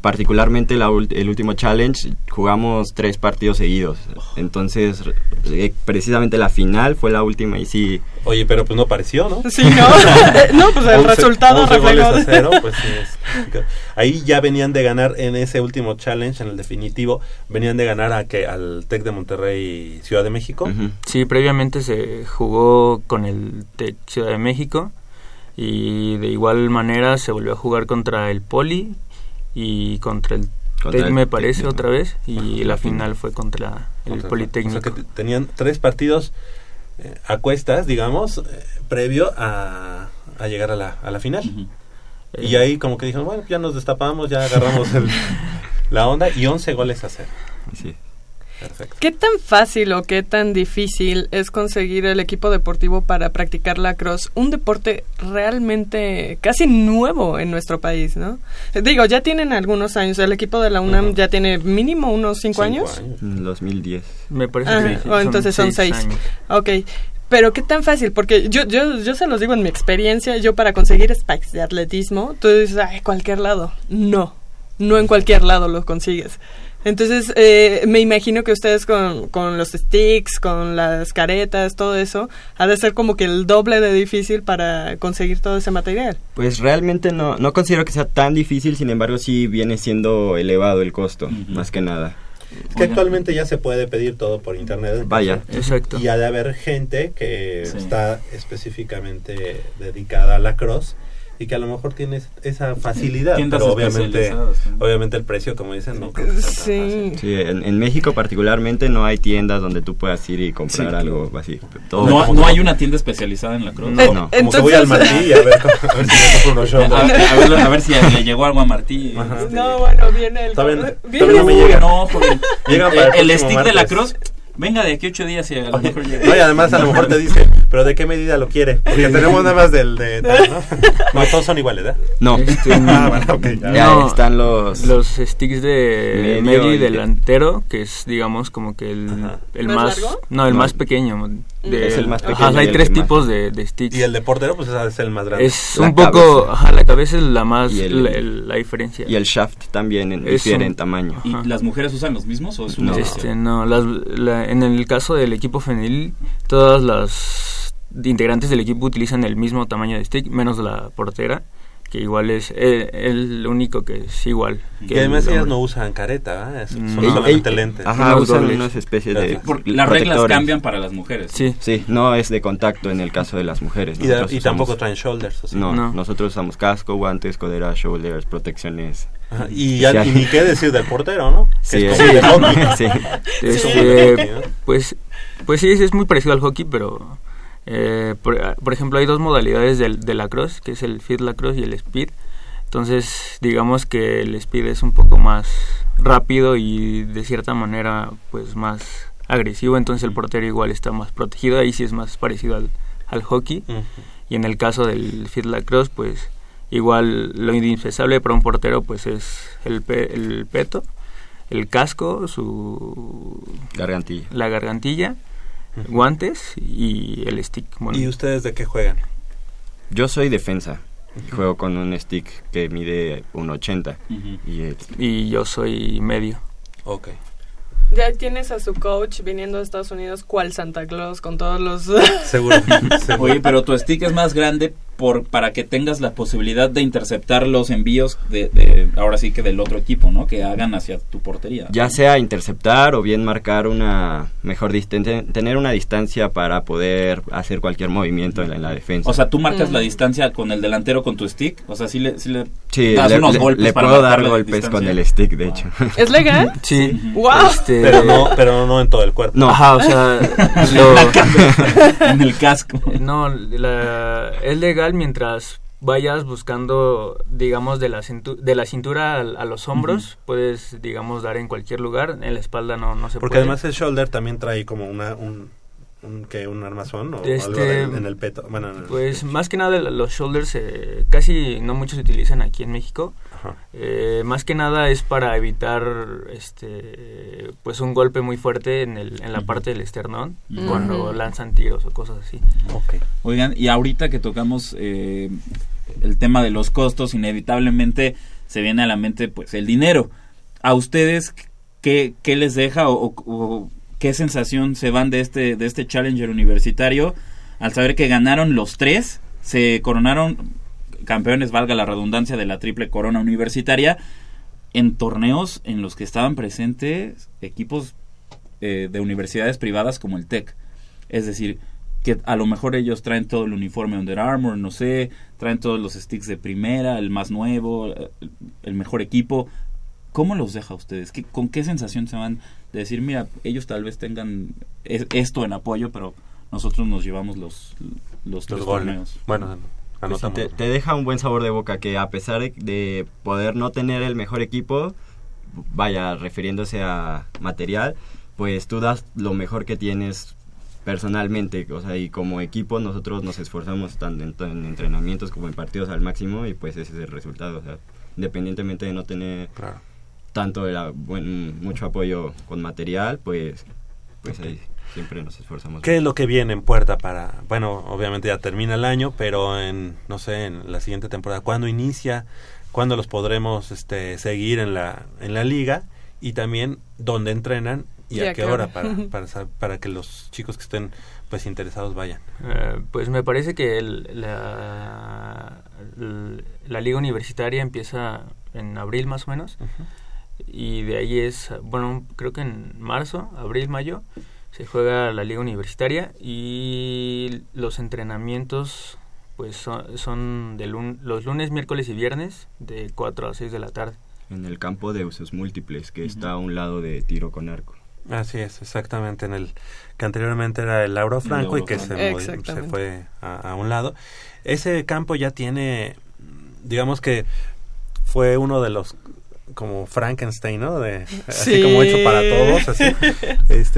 particularmente el último challenge jugamos 3 partidos seguidos. Entonces precisamente la final fue la última y sí. Oye, pero pues no pareció, ¿no? Sí, no. No, pues el resultado reflejó. Pues sí, ahí ya venían de ganar en ese último challenge, en el definitivo, venían de ganar al Tec de Monterrey Ciudad de México. Uh-huh. Sí, previamente se jugó con el Tec Ciudad de México y de igual manera se volvió a jugar contra el Poli y contra el Tec, me parece, Tec, otra vez, y la final fue contra el Politécnico. O sea que tenían 3 partidos a cuestas, digamos, previo a llegar a la final. Uh-huh. Y ahí como que dijeron, bueno, ya nos destapamos, ya agarramos la onda, y 11 goles a 0. Sí. Perfecto. ¿Qué tan fácil o qué tan difícil es conseguir el equipo deportivo para practicar lacrosse? Un deporte realmente casi nuevo en nuestro país, ¿no? Digo, ya tienen algunos años. El equipo de la UNAM ya tiene mínimo unos 5 años. 2010. Me parece que sí. Entonces son 6. Okay. Pero qué tan fácil, porque yo se los digo en mi experiencia, yo para conseguir spikes de atletismo, tú dices, cualquier lado. No en cualquier lado los consigues. Entonces, me imagino que ustedes con los sticks, con las caretas, todo eso, ha de ser como que el doble de difícil para conseguir todo ese material. Pues realmente no considero que sea tan difícil, sin embargo sí viene siendo elevado el costo, más que nada. Es que actualmente ya se puede pedir todo por internet. Vaya, exacto. Y ha de haber gente que está específicamente dedicada a lacrosse y que a lo mejor tiene esa facilidad, pero obviamente el precio, como dicen, no creo que sea tan fácil. Sí, en México particularmente no hay tiendas donde tú puedas ir y comprar algo así. Todo no hay una tienda especializada en lacrosse. No. Entonces, como que voy al Martí a ver si me compro unos shows. A ver si le llegó algo a Martí. Ajá. No, bueno, viene el... ¿Todavía no me llega? No, porque el stick martes de lacrosse... Venga, de aquí 8 días y a lo mejor llega. No, y además a lo mejor te dice, pero ¿de qué medida lo quiere? Porque tenemos nada más del de tal, ¿no? No, todos son iguales, ¿verdad? No. Bueno, okay, ya están los sticks de medio y delantero, que es, digamos, como que el más largo? No, el más pequeño. Es el más pequeño. Ajá, hay 3 tipos de sticks. Y el de portero, pues es el más grande. Es un poco, la cabeza es la más, la diferencia. Y el shaft también difiere en tamaño. ¿Y las mujeres usan los mismos o es un...? No, en el caso del equipo femenil, todas las integrantes del equipo utilizan el mismo tamaño de stick, menos la portera, que igual es el único que es igual. Que además ellas no usan careta, son solamente lentes. Ajá, usan unas especies de... Las reglas cambian para las mujeres. Sí, no es de contacto en el caso de las mujeres. Y tampoco traen shoulders. ¿Sí? No, nosotros usamos casco, guantes, coderas, shoulders, protecciones. Ajá, y ni qué decir del portero, ¿no? Sí, es como sí. Pues sí, es muy parecido al hockey, pero... por ejemplo, hay 2 modalidades de lacrosse, que es el field lacrosse y el speed. Entonces, digamos que el speed es un poco más rápido y de cierta manera pues más agresivo, entonces el portero igual está más protegido, ahí sí es más parecido al hockey. Uh-huh. Y en el caso del field lacrosse, pues igual lo indispensable para un portero pues es el peto, el casco, su gargantilla, guantes y el stick. Bueno. ¿Y ustedes de qué juegan? Yo soy defensa. Uh-huh. Juego con un stick que mide 1.80. Uh-huh. Y yo soy medio. Ok. Ya tienes a su coach viniendo de Estados Unidos, cual Santa Claus, con todos los... Seguro. Oye, pero tu stick es más grande para que tengas la posibilidad de interceptar los envíos de ahora sí que del otro equipo, ¿no? Que hagan hacia tu portería. Ya sea interceptar o bien marcar una mejor distancia, tener una distancia para poder hacer cualquier movimiento en la defensa. O sea, tú marcas la distancia con el delantero con tu stick, o sea, sí le das unos golpes. Le puedo dar golpes con el stick, de hecho. ¿Es legal? Sí. Wow. Pero no en todo el cuerpo. No, ajá, o sea, en el casco. No, es legal mientras vayas buscando, digamos, de la cintura a los hombros, puedes, digamos, dar en cualquier lugar. En la espalda no se puede. Porque además el shoulder también trae como un armazón o algo en el peto. Bueno, pues más que nada los shoulders casi no muchos se utilizan aquí en México. Más que nada es para evitar pues un golpe muy fuerte en la parte del esternón cuando lanzan tiros o cosas así. Okay. Oigan, y ahorita que tocamos el tema de los costos, inevitablemente se viene a la mente pues el dinero. ¿A ustedes qué les deja o qué sensación se van de este Challenger universitario al saber que ganaron los tres, se coronaron campeones, valga la redundancia, de la triple corona universitaria en torneos en los que estaban presentes equipos de universidades privadas como el Tec? Es decir, que a lo mejor ellos traen todo el uniforme Under Armour, no sé, traen todos los sticks de primera, el más nuevo, el mejor equipo. ¿Cómo los deja a ustedes? ¿Con qué sensación se van de decir, mira, ellos tal vez tengan esto en apoyo, pero nosotros nos llevamos los tres torneos? Bueno, pues te deja un buen sabor de boca que a pesar de poder no tener el mejor equipo, vaya, refiriéndose a material, pues tú das lo mejor que tienes personalmente, o sea, y como equipo nosotros nos esforzamos tanto en entrenamientos como en partidos al máximo y pues ese es el resultado, o sea, independientemente de no tener... Claro. Tanto mucho apoyo con material, pues ahí siempre nos esforzamos. ¿Qué es lo que viene en puerta para...? Bueno, obviamente ya termina el año, pero en la siguiente temporada, ¿cuándo inicia? ¿Cuándo los podremos seguir en la liga? Y también, ¿dónde entrenan? ¿Y a qué hora para que los chicos que estén pues interesados vayan? Pues me parece que la liga universitaria empieza en abril más o menos. Uh-huh. Y de ahí creo que en marzo, abril, mayo, se juega la liga universitaria y los entrenamientos pues son de los lunes, miércoles y viernes de 4 a 6 de la tarde. En el campo de usos múltiples que está a un lado de tiro con arco. Así es, exactamente, en el que anteriormente era el Lauro Franco y que se fue a un lado. Ese campo ya tiene, digamos que fue uno de los... como Frankenstein, ¿no? Así como hecho para todos, así.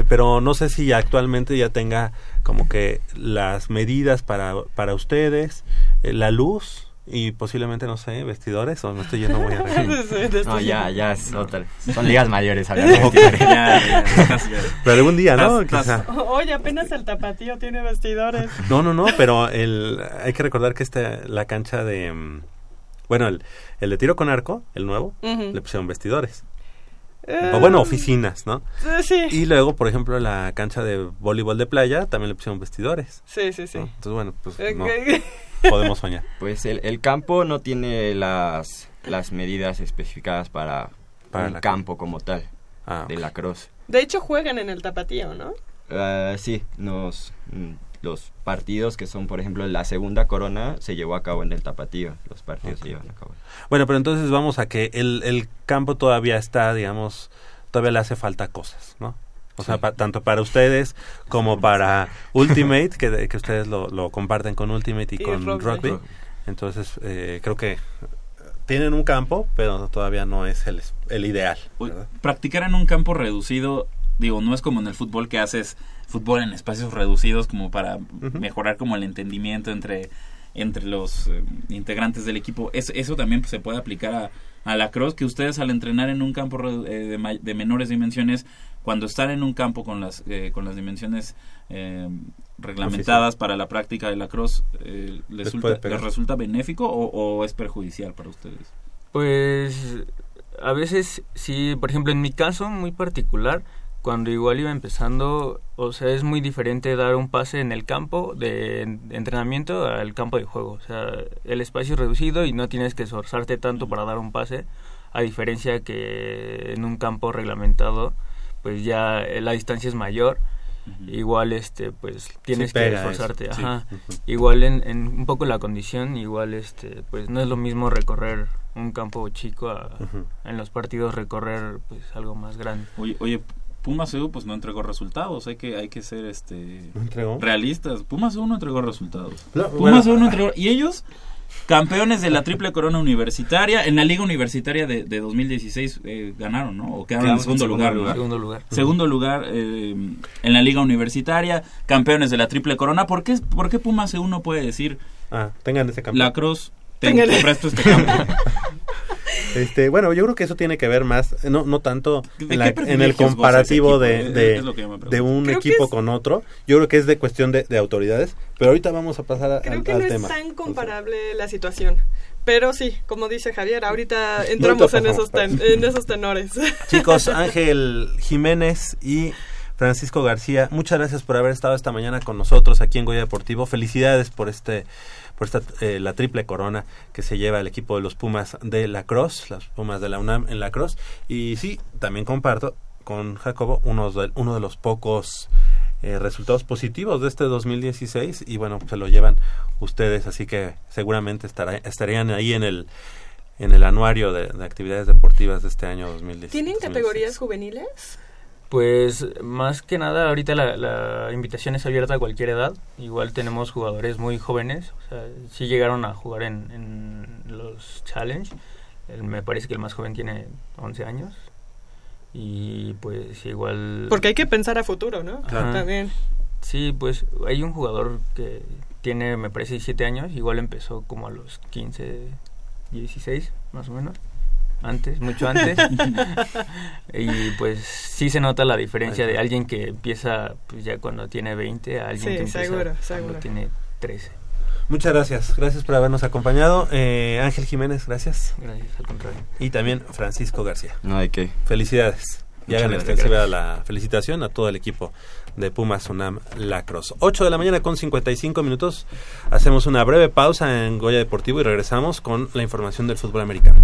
Pero no sé si actualmente ya tenga como que las medidas para ustedes, la luz y posiblemente, no sé, vestidores, o me estoy yendo muy arriba. No, ya es otra. Son ligas mayores, hablando. Pero algún día, ¿no? Oye, apenas el Tapatío tiene vestidores. No, pero hay que recordar que la cancha de... Bueno, el de tiro con arco, el nuevo, le pusieron vestidores. Oficinas, ¿no? Sí. Y luego, por ejemplo, la cancha de voleibol de playa también le pusieron vestidores. Sí. ¿No? Entonces, bueno, pues no podemos soñar. Pues el campo no tiene las medidas especificadas para el campo como tal, de lacrosse. De hecho, juegan en el Tapatío, ¿no? Sí, los partidos que son, por ejemplo, la segunda corona se llevó a cabo en el Tapatío, los partidos se llevan a cabo. Bueno, pero entonces vamos a que el campo todavía está, digamos, todavía le hace falta cosas, ¿no? O sea, tanto para ustedes como para Ultimate, que ustedes lo comparten con Ultimate y con Rugby. Entonces, creo que tienen un campo, pero todavía no es el ideal, ¿verdad? Practicar en un campo reducido, digo, no es como en el fútbol que haces fútbol en espacios reducidos como para mejorar como el entendimiento entre los integrantes del equipo. Eso también pues, se puede aplicar a lacrosse, que ustedes al entrenar en un campo de menores dimensiones, cuando están en un campo con las dimensiones reglamentadas para la práctica de lacrosse, ¿les resulta benéfico o es perjudicial para ustedes? Pues a veces sí, por ejemplo en mi caso muy particular, cuando igual iba empezando, o sea, es muy diferente dar un pase en el campo de entrenamiento al campo de juego. O sea, el espacio es reducido y no tienes que esforzarte tanto para dar un pase, a diferencia que en un campo reglamentado, pues ya la distancia es mayor. Igual pues tienes que esforzarte, eso, ajá. Sí. Igual en un poco la condición, igual pues no es lo mismo recorrer un campo chico a, en los partidos recorrer pues algo más grande. Oye, Pumas CU pues no entregó resultados, hay que ser realistas. Pumas CU no entregó resultados. Pumas CU no entregó, y ellos campeones de la Triple Corona Universitaria, en la Liga Universitaria de 2016 ganaron, ¿no? O quedaron en segundo lugar. Segundo lugar en la Liga Universitaria, campeones de la Triple Corona. ¿Por qué Pumas CU no puede decir tengan ese campeón? Lacrosse, presto este campeón. Bueno, yo creo que eso tiene que ver más, no tanto en el comparativo de un creo equipo con otro. Yo creo que es de cuestión de autoridades, pero ahorita vamos a pasar al tema. Creo que no es tan comparable la situación, pero sí, como dice Javier, ahorita entramos en esos tenores. Chicos, Ángel Jiménez y Francisco García, muchas gracias por haber estado esta mañana con nosotros aquí en Goya Deportivo. Felicidades por esta la triple corona que se lleva el equipo de los Pumas de Lacrosse, las Pumas de la UNAM en Lacrosse. Y sí, también comparto con Jacobo uno de los pocos resultados positivos de este 2016, y bueno, se lo llevan ustedes, así que seguramente estarían ahí en el anuario de actividades deportivas de este año 2016. ¿Tienen categorías juveniles? Pues más que nada ahorita la invitación es abierta a cualquier edad. Igual tenemos jugadores muy jóvenes, o sea, sí llegaron a jugar en los Challenge. Me parece que el más joven tiene 11 años. Y pues igual... Porque hay que pensar a futuro, ¿no? Claro. También. Sí, pues hay un jugador que tiene, me parece, 17 años. Igual empezó como a los 15, 16 más o menos. Mucho antes y pues sí se nota la diferencia de alguien que empieza pues, ya cuando tiene 20 a alguien que empieza seguro. Cuando tiene 13. Muchas gracias por habernos acompañado, Ángel Jiménez, gracias al contrario, y también Francisco García. Felicidades. Ya hagan extensiva la felicitación a todo el equipo de Pumas UNAM Lacrosse. 8:55 a.m. Hacemos una breve pausa en Goya Deportivo y regresamos con la información del fútbol americano.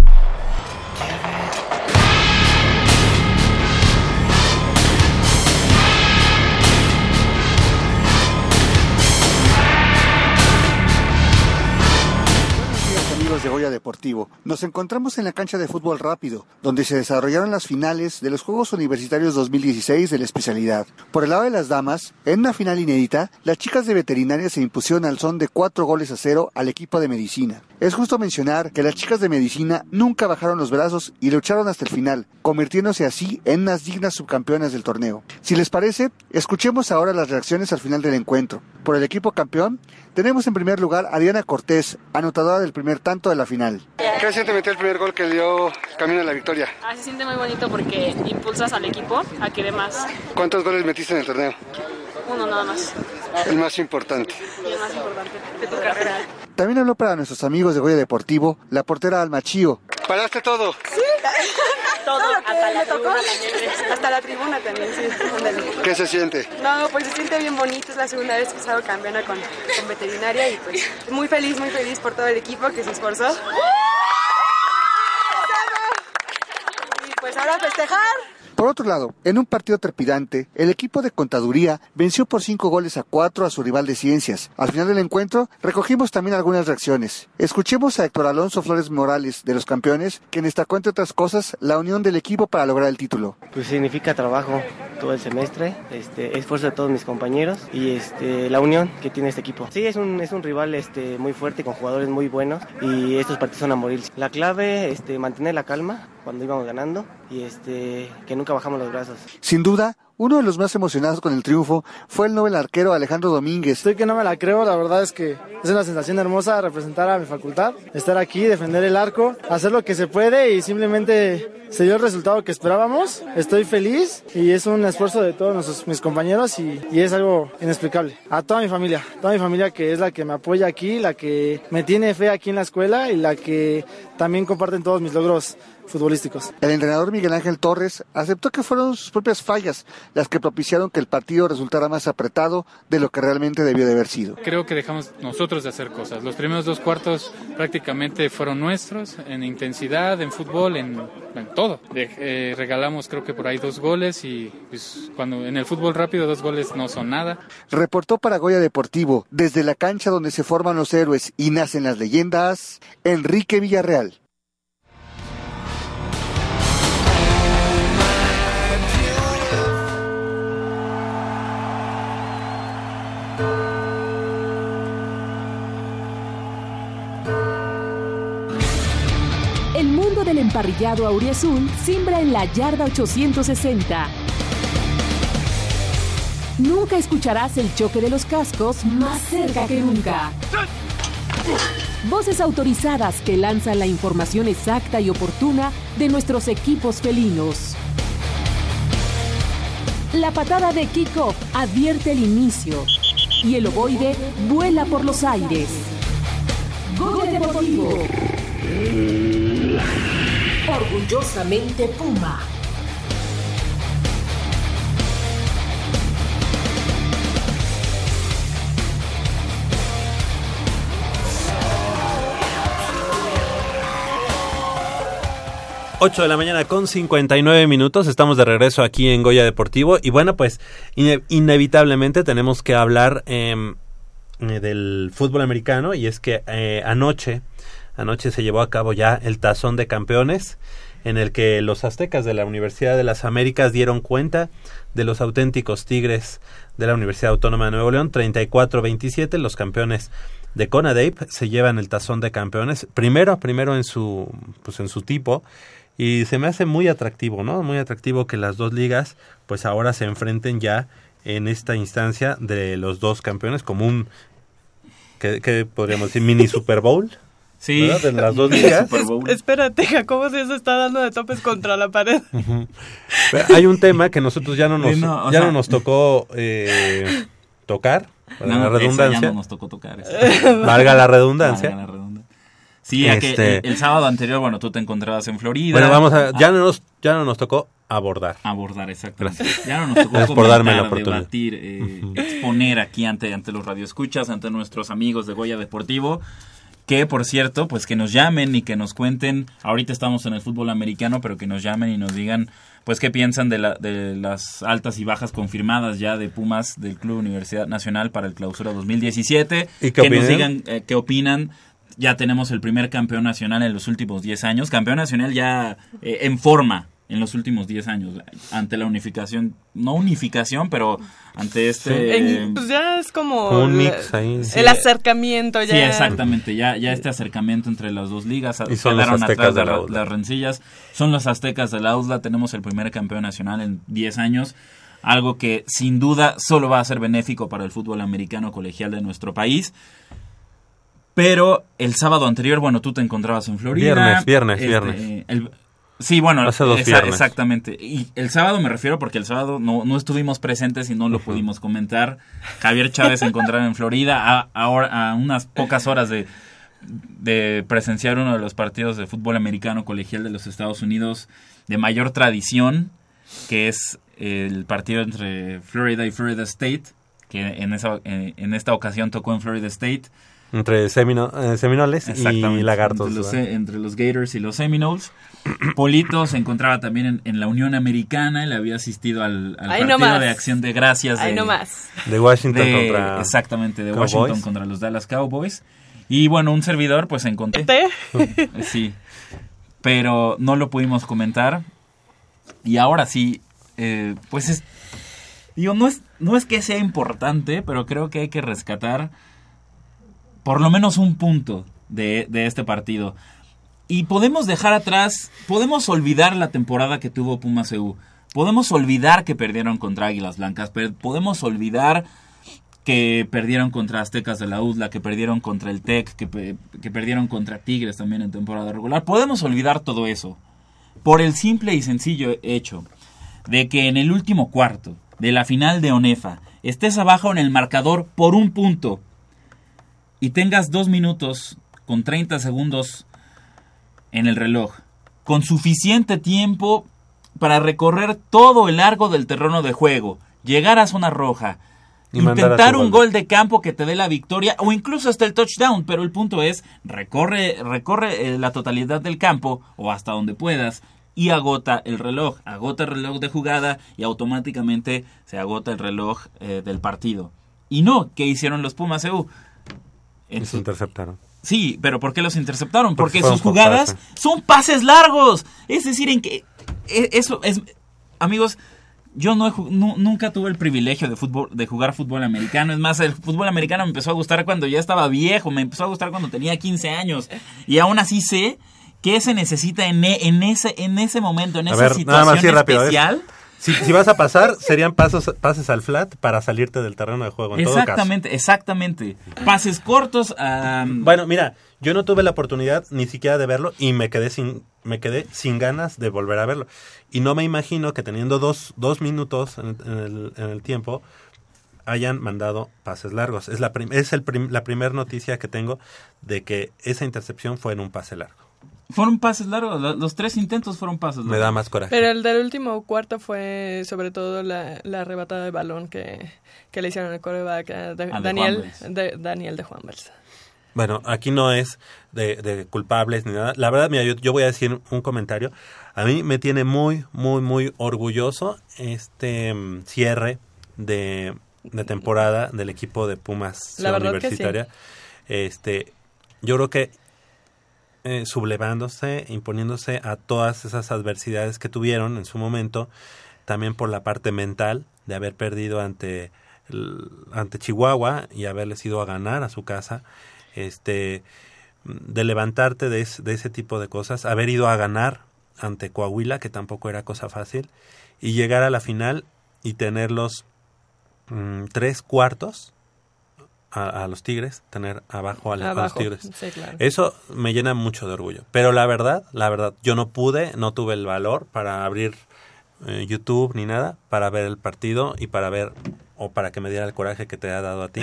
De Goya Deportivo. Nos encontramos en la cancha de fútbol rápido, donde se desarrollaron las finales de los Juegos Universitarios 2016 de la especialidad. Por el lado de las damas, en una final inédita, las chicas de veterinaria se impusieron al son de 4-0 al equipo de medicina. Es justo mencionar que las chicas de medicina nunca bajaron los brazos y lucharon hasta el final, convirtiéndose así en unas dignas subcampeonas del torneo. Si les parece, escuchemos ahora las reacciones al final del encuentro. Por el equipo campeón, tenemos en primer lugar a Diana Cortés, anotadora del primer tanto de la final. ¿Qué se siente meter el primer gol que dio camino a la victoria? Se siente muy bonito porque impulsas al equipo a que dé más. ¿Cuántos goles metiste en el torneo? Uno nada más. El más importante. De tu carrera. También habló para nuestros amigos de Goya Deportivo la portera Alma Chío. ¿Paraste todo? Sí, todo lo que me tocó. Hasta la tribuna también, sí. ¿Qué se siente? No, pues se siente bien bonito. Es la segunda vez que salgo campeona con veterinaria y pues muy feliz por todo el equipo que se esforzó. Y pues ahora a festejar. Por otro lado, en un partido trepidante, el equipo de contaduría venció por 5-4 a su rival de ciencias. Al final del encuentro, recogimos también algunas reacciones. Escuchemos a Héctor Alonso Flores Morales, de los campeones, quien destacó, entre otras cosas, la unión del equipo para lograr el título. Pues significa trabajo todo el semestre, esfuerzo de todos mis compañeros y la unión que tiene este equipo. Sí, es un rival muy fuerte, con jugadores muy buenos, y estos partidos son a morir. La clave, mantener la calma cuando íbamos ganando y que nunca bajamos los brazos. Sin duda, uno de los más emocionados con el triunfo fue el novel arquero Alejandro Domínguez. Estoy que no me la creo, la verdad es que es una sensación hermosa representar a mi facultad, estar aquí, defender el arco, hacer lo que se puede y simplemente se dio el resultado que esperábamos. Estoy feliz y es un esfuerzo de todos mis compañeros y es algo inexplicable. A toda mi familia que es la que me apoya aquí, la que me tiene fe aquí en la escuela y la que también comparten todos mis logros futbolísticos. El entrenador Miguel Ángel Torres aceptó que fueron sus propias fallas las que propiciaron que el partido resultara más apretado de lo que realmente debió de haber sido. Creo que dejamos nosotros de hacer cosas. Los primeros dos cuartos prácticamente fueron nuestros, en intensidad, en fútbol, en todo. Regalamos creo que por ahí dos goles y pues, cuando en el fútbol rápido dos goles no son nada. Reportó para Goya Deportivo, desde la cancha donde se forman los héroes y nacen las leyendas, Enrique Villarreal. El mundo del emparrillado auriazul simbra en la yarda 860. Nunca escucharás el choque de los cascos más cerca que nunca. Voces autorizadas que lanzan la información exacta y oportuna de nuestros equipos felinos. La patada de kickoff advierte el inicio y el ovoide vuela por los aires. Goya Deportivo. Orgullosamente Puma. Ocho de la mañana con 59 minutos, estamos de regreso aquí en Goya Deportivo y bueno, pues inevitablemente tenemos que hablar del fútbol americano y es que anoche se llevó a cabo ya el Tazón de Campeones, en el que los aztecas de la Universidad de las Américas dieron cuenta de los auténticos Tigres de la Universidad Autónoma de Nuevo León, 34-27, los campeones de CONADEIP se llevan el Tazón de Campeones, primero en su tipo, y se me hace muy atractivo, ¿no? Muy atractivo que las dos ligas pues ahora se enfrenten ya en esta instancia de los dos campeones, como un, ¿qué podríamos decir? Mini Super Bowl. Sí, ¿verdad? En las dos ligas. Espérate, Jacobo, si eso está dando de topes contra la pared. Uh-huh. Hay un tema que nosotros ya no nos tocó tocar, la redundancia. Ya no nos tocó tocar. Valga la redundancia. Sí, que el sábado anterior, bueno, tú te encontrabas en Florida. Bueno, ya no nos tocó abordar. Abordar, exactamente. Gracias. Ya no nos tocó comentar, debatir, exponer aquí ante los radioescuchas, ante nuestros amigos de Goya Deportivo. Que, por cierto, pues que nos llamen y que nos cuenten, ahorita estamos en el fútbol americano, pero que nos llamen y nos digan, pues, qué piensan de las altas y bajas confirmadas ya de Pumas del Club Universidad Nacional para el Clausura 2017. ¿Y qué opinan? Nos digan qué opinan. Ya tenemos el primer campeón nacional en los últimos 10 años. Campeón nacional ya en forma en los últimos 10 años, ante la unificación, pero ante pues ya es como un mix ahí. El acercamiento ya. Sí, exactamente, ya este acercamiento entre las dos ligas. Y son los aztecas de la UDLA. Las rencillas, son los aztecas de la UDLA, tenemos el primer campeón nacional en 10 años, algo que sin duda solo va a ser benéfico para el fútbol americano colegial de nuestro país. Pero el sábado anterior, bueno, tú te encontrabas en Florida. Viernes. Sí, bueno, hace dos viernes. Exactamente. Y el sábado me refiero porque el sábado no estuvimos presentes y no lo pudimos comentar. Javier Chávez se encontraba en Florida a unas pocas horas de presenciar uno de los partidos de fútbol americano colegial de los Estados Unidos de mayor tradición, que es el partido entre Florida y Florida State, que en esta ocasión tocó en Florida State. Entre Seminoles y Lagartos. Entre los Gators y los Seminoles. Polito se encontraba también en la Unión Americana. Él había asistido al partido de Acción de Gracias de Washington contra... Exactamente, de Cowboys. Washington contra los Dallas Cowboys. Y bueno, un servidor pues encontré. Sí, pero no lo pudimos comentar. Y ahora sí, pues es... Digo, no es que sea importante, pero creo que hay que rescatar... por lo menos un punto de este partido. Y podemos dejar atrás, podemos olvidar la temporada que tuvo Pumas CU. Podemos olvidar que perdieron contra Águilas Blancas. Podemos olvidar que perdieron contra Aztecas de la UDLA, que perdieron contra el Tec, que perdieron contra Tigres también en temporada regular. Podemos olvidar todo eso. Por el simple y sencillo hecho de que en el último cuarto de la final de ONEFA estés abajo en el marcador por un punto y tengas 2 minutos con 30 segundos en el reloj con suficiente tiempo para recorrer todo el largo del terreno de juego, llegar a zona roja, intentar un gol de campo que te dé la victoria o incluso hasta el touchdown, pero el punto es recorre la totalidad del campo o hasta donde puedas y agota el reloj de jugada y automáticamente se agota el reloj del partido. Y no, ¿qué hicieron los Pumas CU? Los interceptaron. Sí, pero ¿por qué los interceptaron? Porque sus jugadas son pases largos. Es decir, en que eso es, amigos, yo nunca tuve el privilegio de jugar fútbol americano. Es más, el fútbol americano me empezó a gustar cuando ya estaba viejo, me empezó a gustar cuando tenía 15 años. Y aún así sé que se necesita en ese momento, en esa situación especial. Si vas a pasar, serían pases al flat para salirte del terreno de juego, en exactamente, todo caso. Pases cortos. Bueno, mira, yo no tuve la oportunidad ni siquiera de verlo y me quedé sin ganas de volver a verlo. Y no me imagino que teniendo dos minutos en el tiempo hayan mandado pases largos. Es la primera noticia que tengo de que esa intercepción fue en un pase largo. Fueron pases largos, los tres intentos fueron pases largos. Me da más coraje. Pero el del último cuarto fue sobre todo la arrebatada de balón que le hicieron al quarterback Daniel de Juan Bels. Bueno, aquí no es de culpables ni nada. La verdad, mira, yo voy a decir un comentario. A mí me tiene muy, muy, muy orgulloso este cierre de temporada del equipo de Pumas Universitaria. Sí. Yo creo que sublevándose, imponiéndose a todas esas adversidades que tuvieron en su momento, también por la parte mental de haber perdido ante Chihuahua y haberles ido a ganar a su casa, de levantarte de ese tipo de cosas, haber ido a ganar ante Coahuila, que tampoco era cosa fácil, y llegar a la final y tenerlos 3 cuartos a los Tigres, tener abajo a los Tigres. Sí, claro. Eso me llena mucho de orgullo. Pero la verdad, yo no tuve el valor para abrir YouTube ni nada, para ver el partido y para ver, o para que me diera el coraje que te ha dado a ti.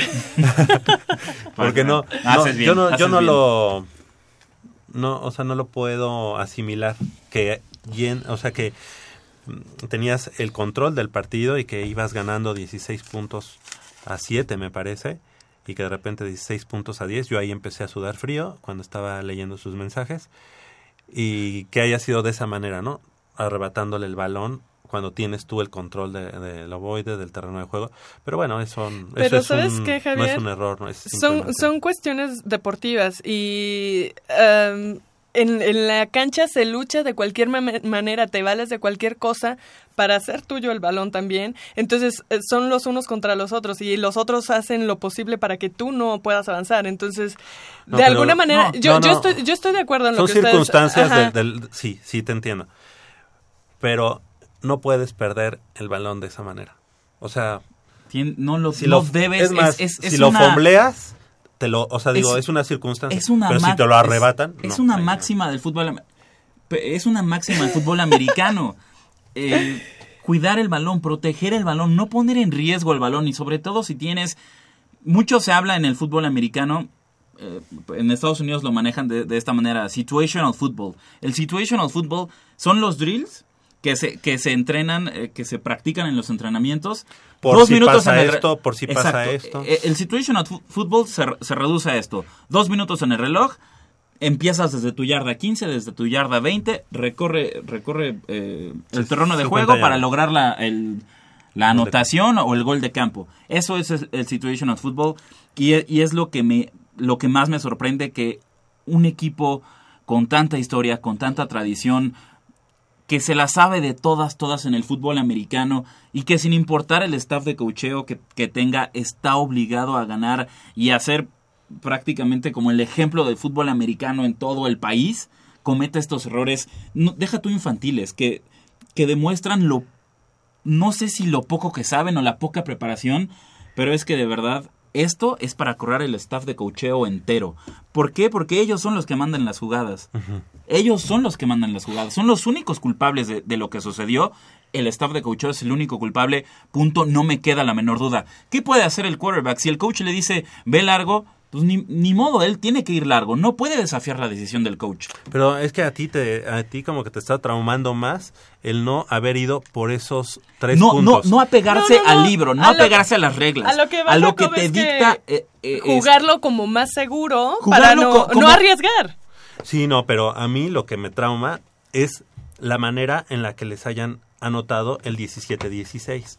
Porque no lo puedo asimilar que tenías el control del partido y que ibas ganando 16 puntos a 7, me parece. Y que de repente 16 puntos a 10, yo ahí empecé a sudar frío cuando estaba leyendo sus mensajes, y que haya sido de esa manera, ¿no? Arrebatándole el balón cuando tienes tú el control del ovoide, del terreno de juego. Pero bueno, ¿sabes qué, Javier? No es un error. Son cuestiones deportivas y en la cancha se lucha de cualquier manera, te vales de cualquier cosa para hacer tuyo el balón también. Entonces son los unos contra los otros y los otros hacen lo posible para que tú no puedas avanzar. Entonces, yo estoy de acuerdo en lo que ustedes... Son circunstancias sí, te entiendo. Pero no puedes perder el balón de esa manera. O sea, no debes... Es más, si lo fombleas... es una circunstancia, si te lo arrebatan... Es una máxima del fútbol americano. Cuidar el balón, proteger el balón, no poner en riesgo el balón, y sobre todo si tienes... Mucho se habla en el fútbol americano, en Estados Unidos lo manejan de esta manera, situational football. El situational football son los drills que se entrenan, que se practican en los entrenamientos. Por si pasa esto. El situational football se reduce a esto. 2 minutos en el reloj, empiezas desde tu yarda 15, desde tu yarda 20, recorre el terreno de juego para lograr la anotación o el gol de campo. Eso es el situational football y es lo que más me sorprende, que un equipo con tanta historia, con tanta tradición, que se la sabe de todas en el fútbol americano, y que sin importar el staff de coacheo que tenga, está obligado a ganar y a ser prácticamente como el ejemplo del fútbol americano en todo el país, comete estos errores, infantiles, que demuestran no sé si lo poco que saben o la poca preparación, pero es que de verdad esto es para correr el staff de coacheo entero. ¿Por qué? Porque ellos son los que mandan las jugadas. Uh-huh. Son los únicos culpables de lo que sucedió. El staff de coacheo es el único culpable. Punto. No me queda la menor duda. ¿Qué puede hacer el quarterback? Si el coach le dice, ve largo, pues ni modo, él tiene que ir largo, no puede desafiar la decisión del coach. Pero es que a ti como que te está traumando más el no haber ido por esos tres puntos. No apegarse al libro, no apegarse a las reglas, a lo que te dicta. Jugarlo como más seguro para no arriesgar. Sí, no, pero a mí lo que me trauma es la manera en la que les hayan anotado el 17-16.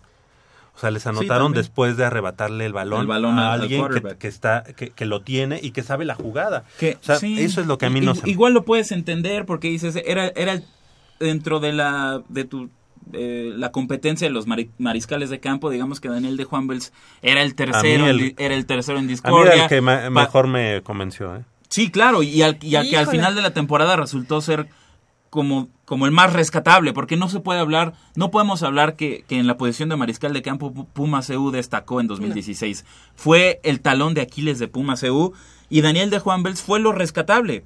O sea, les anotaron después de arrebatarle el balón a alguien que lo tiene y que sabe la jugada. Eso es lo que a mí no se... Igual lo puedes entender porque dices, era dentro de la competencia de los mariscales de campo, digamos que Daniel de Juan Bels era el tercero, en discordia. A mí era el que mejor me convenció, ¿eh? Sí, claro, y al que al final de la temporada resultó ser como el más rescatable, porque no podemos hablar que en la posición de mariscal de campo Pumas CU destacó en 2016. Fue el talón de Aquiles de Pumas CU y Daniel de Juan Bels fue lo rescatable.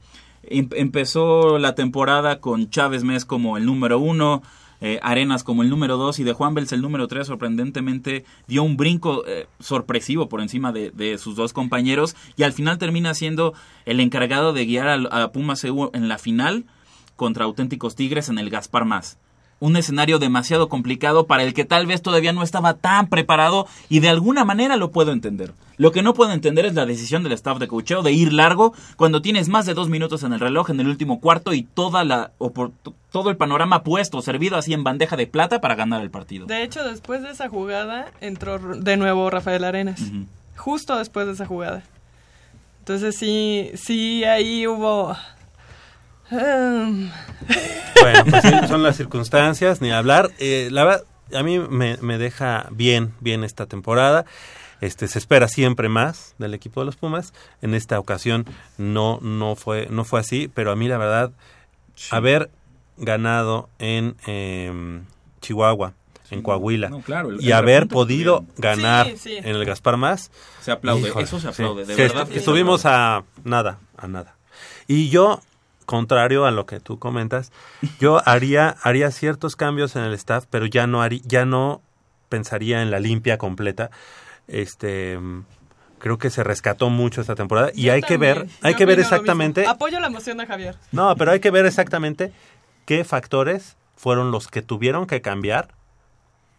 Empezó la temporada con Chávez Mes como el número 1, Arenas como el número 2 y de Juan Bels el número 3. Sorprendentemente dio un brinco sorpresivo por encima de sus dos compañeros y al final termina siendo el encargado de guiar a Pumas CU en la final contra auténticos Tigres en el Gaspar Más. Un escenario demasiado complicado para el que tal vez todavía no estaba tan preparado y de alguna manera lo puedo entender. Lo que no puedo entender es la decisión del staff de coacheo de ir largo cuando tienes más de 2 minutos en el reloj en el último cuarto y todo el panorama puesto, servido así en bandeja de plata para ganar el partido. De hecho, después de esa jugada entró de nuevo Rafael Arenas. Uh-huh. Justo después de esa jugada. Entonces sí, ahí hubo... Bueno, pues sí, son las circunstancias, ni hablar. La verdad, a mí me deja bien esta temporada. Se espera siempre más del equipo de los Pumas. En esta ocasión no fue así, pero a mí la verdad, haber ganado en Chihuahua, en Coahuila, y haber podido ganar en el Gaspar Más, se aplaude. Híjole, eso se aplaude, de verdad. Estuvimos a nada. Y yo, contrario a lo que tú comentas, yo haría ciertos cambios en el staff, pero ya no pensaría en la limpia completa. Creo que se rescató mucho esta temporada y hay que ver exactamente. Apoyo la emoción de Javier. No, pero hay que ver exactamente qué factores fueron los que tuvieron que cambiar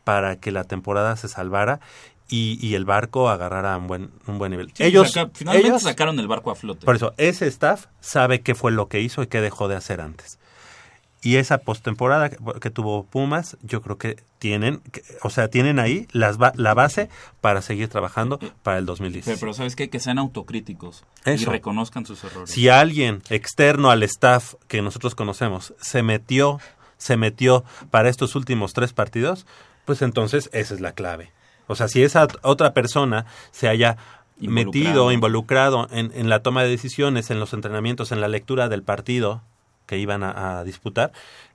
para que la temporada se salvara y el barco agarrara un buen nivel. Sí, ellos sacaron el barco a flote. Por eso, ese staff sabe qué fue lo que hizo y qué dejó de hacer antes. Y esa postemporada que tuvo Pumas, yo creo que tienen ahí la base para seguir trabajando para el 2016. Pero ¿sabes qué? Que sean autocríticos y reconozcan sus errores. Si alguien externo al staff que nosotros conocemos se metió para estos últimos 3 partidos, pues entonces esa es la clave. O sea, si esa otra persona se haya involucrado en la toma de decisiones, en los entrenamientos, en la lectura del partido que iban a disputar,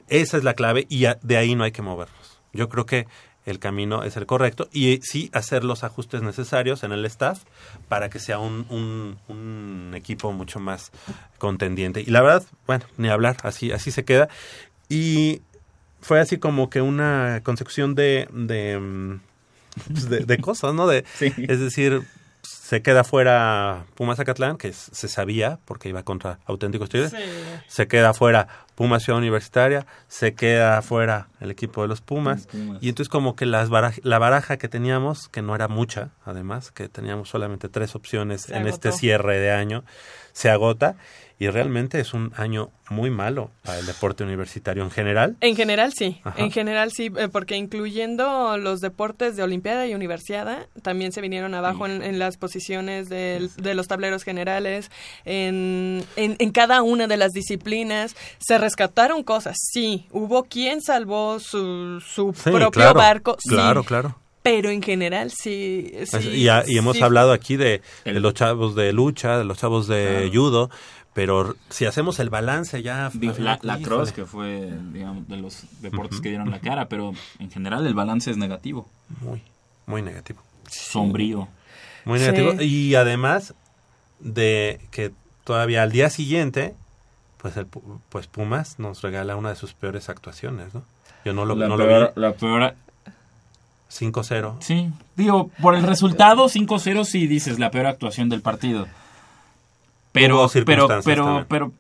esa es la clave y de ahí no hay que movernos. Yo creo que el camino es el correcto y sí hacer los ajustes necesarios en el staff para que sea un equipo mucho más contendiente. Y la verdad, bueno, ni hablar, así se queda. Y fue así como que una consecución de cosas, ¿no? Es decir, se queda fuera Pumas Zacatlán, que se sabía porque iba contra auténticos Tigres. Sí. Se queda fuera Pumas Ciudad Universitaria, se queda fuera el equipo de los Pumas. Y entonces como que la baraja que teníamos, que no era mucha, además, que teníamos solamente 3 opciones en este cierre de año, se agota. Y realmente es un año muy malo para el deporte universitario en general. En general sí, ajá. En general sí, porque incluyendo los deportes de Olimpiada y Universiada, también se vinieron abajo en las posiciones de los tableros generales, en cada una de las disciplinas. Se rescataron cosas, sí, hubo quien salvó su propio barco. Claro. Pero en general sí. Y hemos hablado aquí de los chavos de lucha, de los chavos de judo. Pero si hacemos el balance ya... Lacrosse, que fue, digamos, de los deportes que dieron la cara, pero en general el balance es negativo. Muy, muy negativo. Sombrío. Muy negativo. Sí. Y además de que todavía al día siguiente, pues Pumas nos regala una de sus peores actuaciones, ¿no? Yo no lo vi. La peor... 5-0. Sí, digo, por el resultado 5-0 sí dices la peor actuación del partido. Pero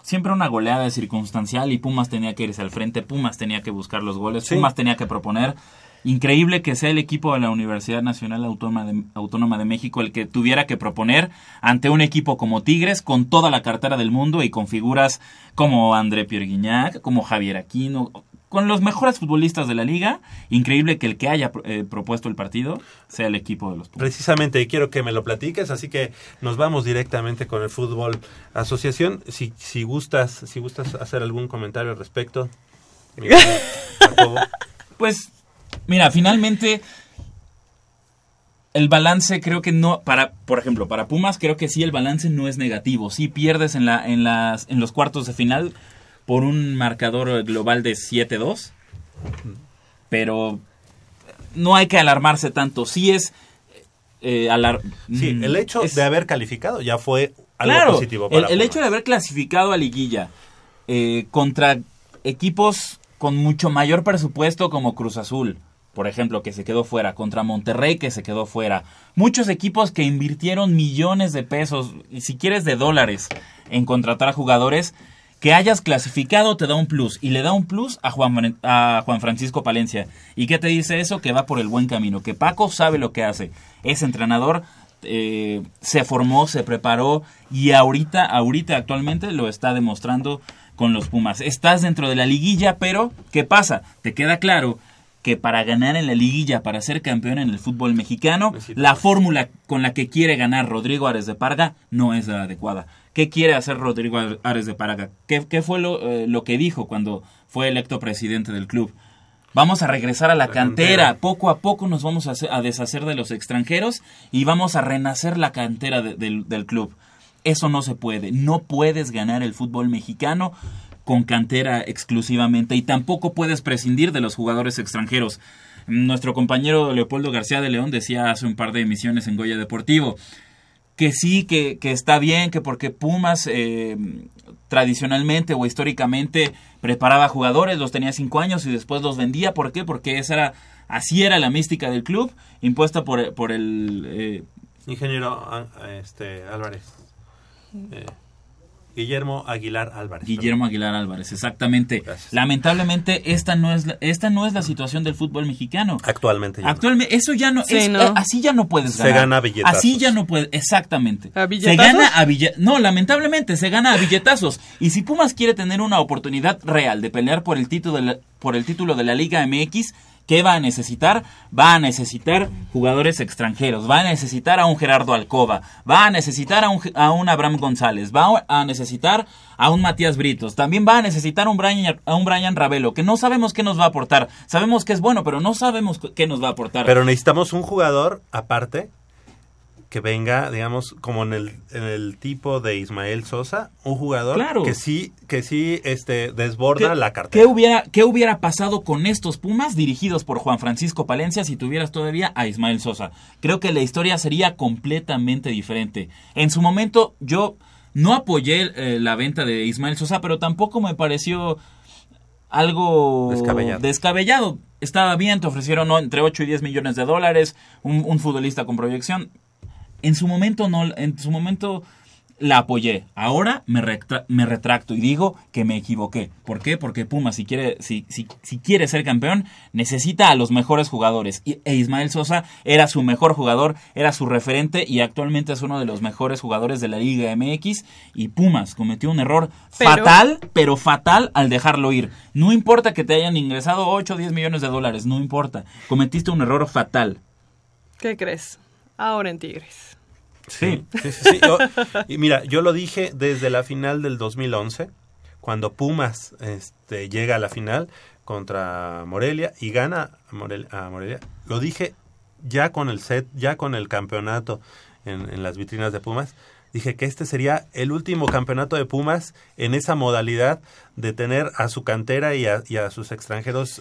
siempre una goleada circunstancial y Pumas tenía que irse al frente, Pumas tenía que buscar los goles, sí. Pumas tenía que proponer. Increíble que sea el equipo de la Universidad Nacional Autónoma de México el que tuviera que proponer ante un equipo como Tigres, con toda la cartera del mundo y con figuras como André Pierguignac, como Javier Aquino, con los mejores futbolistas de la liga. Increíble que el que haya propuesto el partido sea el equipo de los Pumas. Precisamente, y quiero que me lo platiques, así que nos vamos directamente con el Fútbol Asociación. Si gustas hacer algún comentario al respecto. Pues... Mira, finalmente el balance creo que no, por ejemplo, para Pumas creo que sí el balance no es negativo. Sí pierdes en los cuartos de final por un marcador global de 7-2, pero no hay que alarmarse tanto. El hecho de haber calificado ya fue algo positivo para Pumas. El hecho de haber clasificado a liguilla contra equipos con mucho mayor presupuesto como Cruz Azul, por ejemplo, que se quedó fuera, contra Monterrey, que se quedó fuera. Muchos equipos que invirtieron millones de pesos, y si quieres de dólares, en contratar jugadores, que hayas clasificado te da un plus, y le da un plus a Juan Francisco Palencia. ¿Y qué te dice eso? Que va por el buen camino, que Paco sabe lo que hace, es entrenador, se formó, se preparó, y ahorita actualmente lo está demostrando con los Pumas. Estás dentro de la liguilla, pero ¿qué pasa? Te queda claro que para ganar en la liguilla, para ser campeón en el fútbol mexicano, la fórmula con la que quiere ganar Rodrigo Ares de Parga no es la adecuada. ¿Qué quiere hacer Rodrigo Ares de Parga? ¿Qué fue lo que dijo cuando fue electo presidente del club? Vamos a regresar a la cantera. Poco a poco nos vamos a deshacer de los extranjeros y vamos a renacer la cantera del club. Eso no se puede. No puedes ganar el fútbol mexicano con cantera exclusivamente y tampoco puedes prescindir de los jugadores extranjeros. Nuestro compañero Leopoldo García de León decía hace un par de emisiones en Goya Deportivo que sí, que está bien, que porque Pumas tradicionalmente o históricamente preparaba jugadores, los tenía 5 años y después los vendía. ¿Por qué? Porque así era la mística del club impuesta por el... ingeniero Álvarez. Guillermo Aguilar Álvarez, exactamente. Gracias. Lamentablemente esta no es la situación del fútbol mexicano. Actualmente eso ya no, sí, es, no. Así ya no puedes ganar. Se gana a billetazos. Así ya no puedes, exactamente. ¿A billetazos? Lamentablemente se gana a billetazos. Y si Pumas quiere tener una oportunidad real de pelear por el título de la Liga MX, ¿qué va a necesitar? Va a necesitar jugadores extranjeros, va a necesitar a un Gerardo Alcoba, va a necesitar a un Abraham González, va a necesitar a un Matías Britos, también va a necesitar a un Bryan Rabello, que no sabemos qué nos va a aportar. Sabemos que es bueno, pero no sabemos qué nos va a aportar. Pero necesitamos un jugador aparte que venga, digamos, como en el tipo de Ismael Sosa, un jugador que sí desborda la cartera. ¿Qué hubiera pasado con estos Pumas dirigidos por Juan Francisco Palencia si tuvieras todavía a Ismael Sosa? Creo que la historia sería completamente diferente. En su momento yo no apoyé la venta de Ismael Sosa, pero tampoco me pareció algo descabellado. Estaba bien, te ofrecieron entre 8 y 10 millones de dólares, un futbolista con proyección. En su momento la apoyé. Ahora me retracto y digo que me equivoqué. ¿Por qué? Porque Pumas, si quiere ser campeón, necesita a los mejores jugadores. E Ismael Sosa era su mejor jugador, era su referente y actualmente es uno de los mejores jugadores de la Liga MX. Y Pumas cometió un error fatal al dejarlo ir. No importa que te hayan ingresado 8 o 10 millones de dólares, no importa. Cometiste un error fatal. ¿Qué crees? Ahora en Tigres. Sí. Y mira, yo lo dije desde la final del 2011, cuando Pumas llega a la final contra Morelia y gana a Morelia. Lo dije ya con el set, ya con el campeonato en las vitrinas de Pumas. Dije que este sería el último campeonato de Pumas en esa modalidad de tener a su cantera y a sus extranjeros,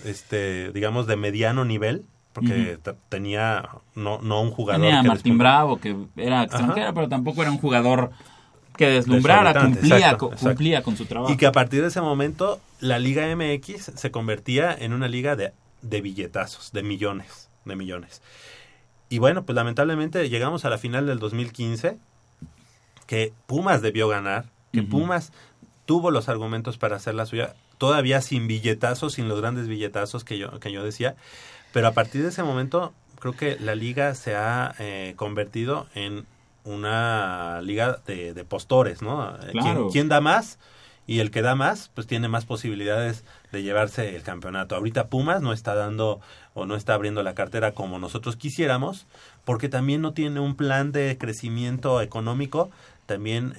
digamos, de mediano nivel. Porque tenía no un jugador. Tenía a Martín Bravo, que era extranjero, pero tampoco era un jugador que deslumbrara, cumplía con su trabajo. Y que a partir de ese momento la Liga MX se convertía en una liga de billetazos, de millones. Y bueno, pues lamentablemente llegamos a la final del 2015, que Pumas debió ganar, que Pumas tuvo los argumentos para hacer la suya, todavía sin billetazos, sin los grandes billetazos que yo decía, pero a partir de ese momento creo que la liga se ha convertido en una liga de postores, ¿no? Claro. ¿Quién da más? Y el que da más, pues tiene más posibilidades de llevarse el campeonato. Ahorita Pumas no está dando o no está abriendo la cartera como nosotros quisiéramos, porque también no tiene un plan de crecimiento económico también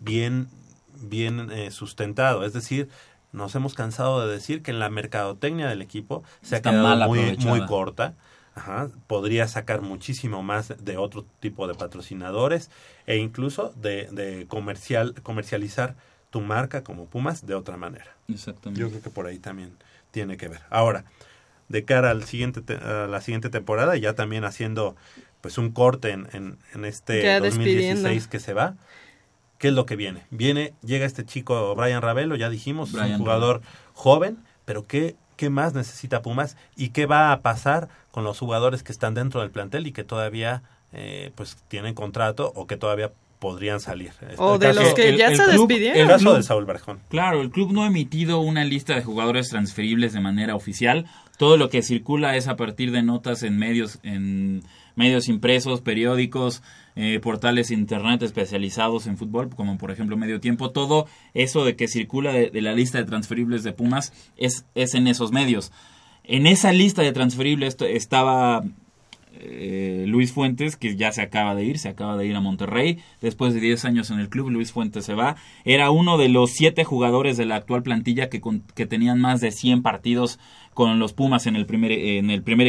bien sustentado. Es decir, nos hemos cansado de decir que en la mercadotecnia del equipo se está ha quedado muy corta. Ajá, podría sacar muchísimo más de otro tipo de patrocinadores e incluso de comercializar tu marca como Pumas de otra manera. Exactamente. Yo creo que por ahí también tiene que ver. Ahora, de cara al a la siguiente temporada, ya también haciendo pues un corte en este ya 2016 que se va, ¿qué es lo que viene? Llega este chico Bryan Rabello, ya dijimos, es un jugador joven, pero ¿qué más necesita Pumas? ¿Y qué va a pasar con los jugadores que están dentro del plantel y que todavía pues tienen contrato o que todavía podrían salir? O de los que ya se despidieron. El caso de Saúl Berjón. Claro, el club no ha emitido una lista de jugadores transferibles de manera oficial. Todo lo que circula es a partir de notas en medios impresos, periódicos, portales internet especializados en fútbol, como por ejemplo Medio Tiempo. Todo eso de que circula de la lista de transferibles de Pumas es en esos medios. En esa lista de transferibles estaba Luis Fuentes, que ya se acaba de ir a Monterrey. Después de 10 años en el club, Luis Fuentes se va. Era uno de los 7 jugadores de la actual plantilla que tenían más de 100 partidos con los Pumas en el primer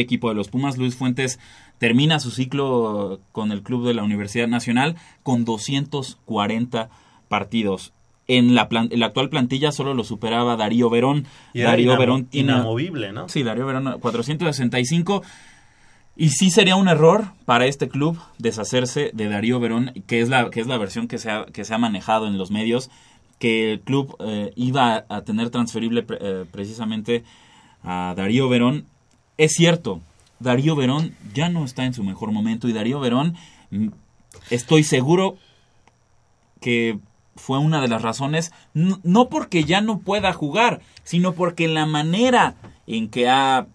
equipo de los Pumas. Luis Fuentes termina su ciclo con el club de la Universidad Nacional con 240 partidos. En la actual plantilla solo lo superaba Darío Verón. Y Darío Verón tiene inamovible, ¿no? Sí, Darío Verón 465. Y sí sería un error para este club deshacerse de Darío Verón, que es la versión que se ha manejado en los medios, que el club iba a tener transferible precisamente a Darío Verón. Es cierto, Darío Verón ya no está en su mejor momento, y Darío Verón, estoy seguro que fue una de las razones, no porque ya no pueda jugar, sino porque la manera en que ha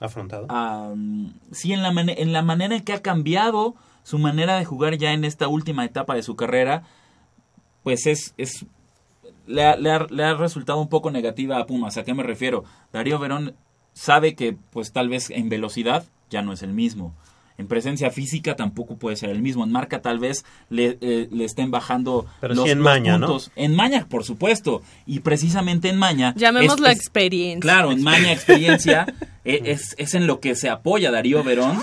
afrontado. En la manera en que ha cambiado su manera de jugar ya en esta última etapa de su carrera, pues le ha resultado un poco negativa a Pumas. ¿A qué me refiero? Darío Verón sabe que pues tal vez en velocidad ya no es el mismo. En presencia física tampoco puede ser el mismo. En marca tal vez le estén bajando. Pero los, sí en los maña, puntos. ¿No? En maña, por supuesto. Y precisamente en maña. Llamémoslo experiencia. Claro, en maña, experiencia. es en lo que se apoya Darío Verón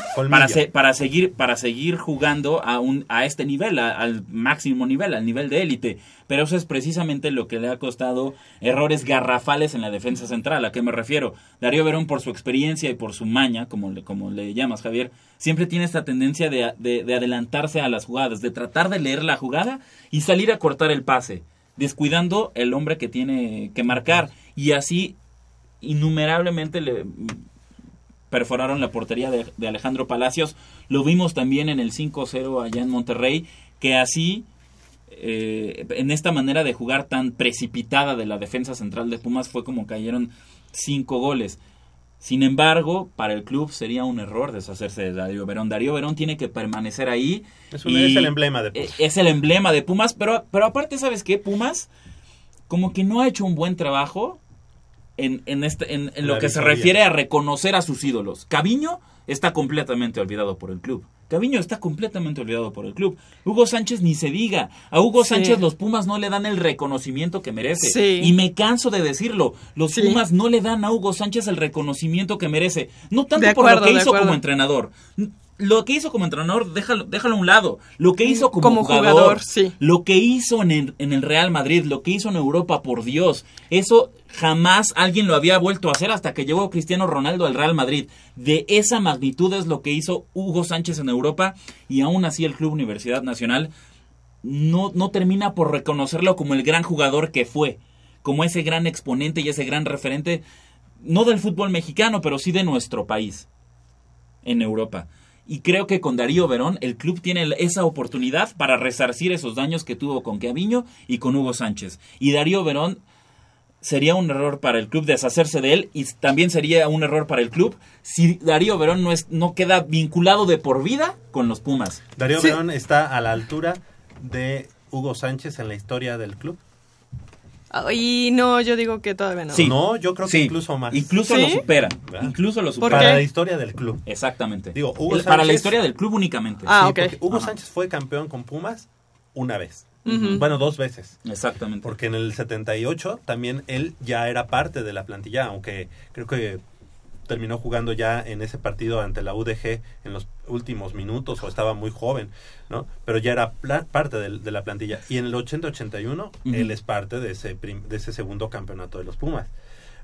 para seguir jugando a este nivel, al máximo nivel, al nivel de élite. Pero eso es precisamente lo que le ha costado errores garrafales en la defensa central. ¿A qué me refiero? Darío Verón, por su experiencia y por su maña, como le llamas, Javier, siempre tiene esta tendencia de adelantarse a las jugadas, de tratar de leer la jugada y salir a cortar el pase, descuidando el hombre que tiene que marcar. Y así innumerablemente le perforaron la portería de Alejandro Palacios. Lo vimos también en el 5-0 allá en Monterrey, que así, en esta manera de jugar tan precipitada de la defensa central de Pumas, fue como cayeron 5 goles. Sin embargo, para el club sería un error deshacerse de Darío Verón. Darío Verón tiene que permanecer ahí. Es el emblema de Pumas. Es el emblema de Pumas, pero aparte, ¿sabes qué? Pumas como que no ha hecho un buen trabajo en lo que se refiere a reconocer a sus ídolos. Cabinho está completamente olvidado por el club. Hugo Sánchez ni se diga. A Hugo Sánchez los Pumas no le dan el reconocimiento que merece. Sí. Y me canso de decirlo. Los Pumas no le dan a Hugo Sánchez el reconocimiento que merece. No tanto por lo que hizo como entrenador. Lo que hizo como entrenador, déjalo a un lado. Lo que hizo como jugador, lo que hizo en el Real Madrid, lo que hizo en Europa, por Dios. Eso jamás alguien lo había vuelto a hacer hasta que llegó Cristiano Ronaldo al Real Madrid. De esa magnitud es lo que hizo Hugo Sánchez en Europa, y aún así el Club Universidad Nacional no termina por reconocerlo como el gran jugador que fue, como ese gran exponente y ese gran referente, no del fútbol mexicano, pero sí de nuestro país en Europa. y creo que con Darío Verón el club tiene esa oportunidad para resarcir esos daños que tuvo con Cabinho y con Hugo Sánchez. Y Darío Verón, sería un error para el club deshacerse de él, y también sería un error para el club si Darío Verón no queda vinculado de por vida con los Pumas. Darío Verón está a la altura de Hugo Sánchez en la historia del club. Y no, yo digo que todavía no. Sí. No, yo creo que incluso más. Incluso lo supera. ¿Verdad? Incluso lo supera. Para la historia del club. Exactamente. Digo, Hugo Sánchez, para la historia del club únicamente. Ah, sí, okay. Hugo Sánchez fue campeón con Pumas una vez. Uh-huh. Bueno, dos veces. Exactamente. Porque en el 78 también él ya era parte de la plantilla, aunque creo que terminó jugando ya en ese partido ante la UDG en los últimos minutos, o estaba muy joven, ¿no? Pero ya era parte de la plantilla. Y en el 80-81, uh-huh, él es parte de ese segundo campeonato de los Pumas.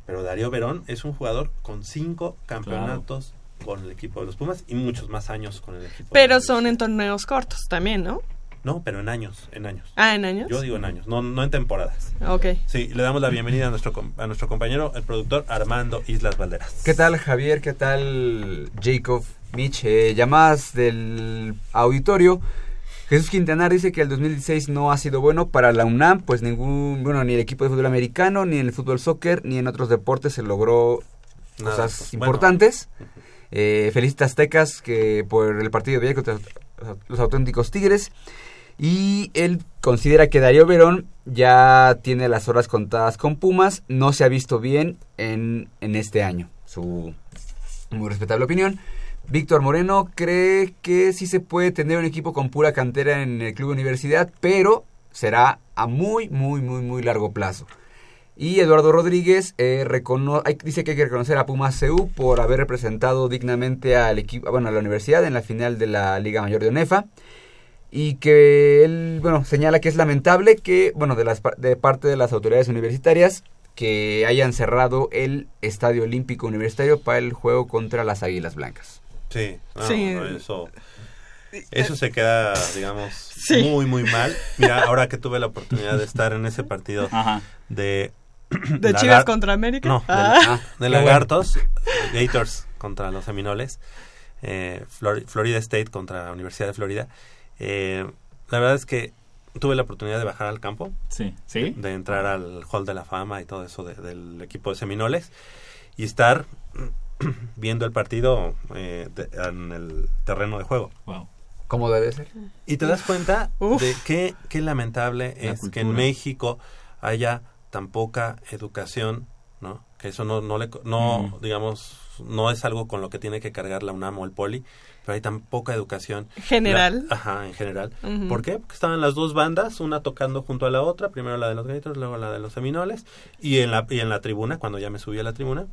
Pero Darío Verón es un jugador con 5 campeonatos con el equipo de los Pumas y muchos más años con el equipo. Pero son en torneos cortos también, ¿no? No, pero en años. Ah, ¿en años? Yo digo en años, no en temporadas. Okay. Sí, le damos la bienvenida a nuestro compañero, el productor Armando Islas Valderas. ¿Qué tal, Javier? ¿Qué tal, Jacob? Mitch, llamadas del auditorio. Jesús Quintanar dice que el 2016 no ha sido bueno para la UNAM, pues ni el equipo de fútbol americano, ni en el fútbol soccer, ni en otros deportes se logró cosas importantes. Felicita Aztecas que por el partido de ayer contra los auténticos Tigres. Y él considera que Darío Verón ya tiene las horas contadas con Pumas, no se ha visto bien en este año. Su muy respetable opinión. Víctor Moreno cree que sí se puede tener un equipo con pura cantera en el club universidad, pero será a muy, muy, muy, muy largo plazo. Y Eduardo Rodríguez dice que hay que reconocer a Pumas CU por haber representado dignamente al equipo, a la universidad en la final de la Liga Mayor de ONEFA. Y que él, señala que es lamentable que, de parte de las autoridades universitarias, que hayan cerrado el Estadio Olímpico Universitario para el juego contra las Águilas Blancas. Sí, Eso se queda, muy, muy mal. Mira, ahora que tuve la oportunidad de estar en ese partido ¿De Chivas contra América? No, de Lagartos, Gators contra los Seminoles, Florida State contra la Universidad de Florida. La verdad es que tuve la oportunidad de bajar al campo, de entrar al Hall de la Fama y todo eso del equipo de Seminoles y estar viendo el partido en el terreno de juego. Wow. ¿Cómo debe ser? Y te das cuenta de qué lamentable es que en México haya tan poca educación, ¿no? Que eso no es algo con lo que tiene que cargar la UNAM o el Poli, pero hay tan poca educación. ¿General? En general. Uh-huh. ¿Por qué? Porque estaban las dos bandas, una tocando junto a la otra, primero la de los Gators, luego la de los Seminoles, y en la tribuna, cuando ya me subí a la tribuna,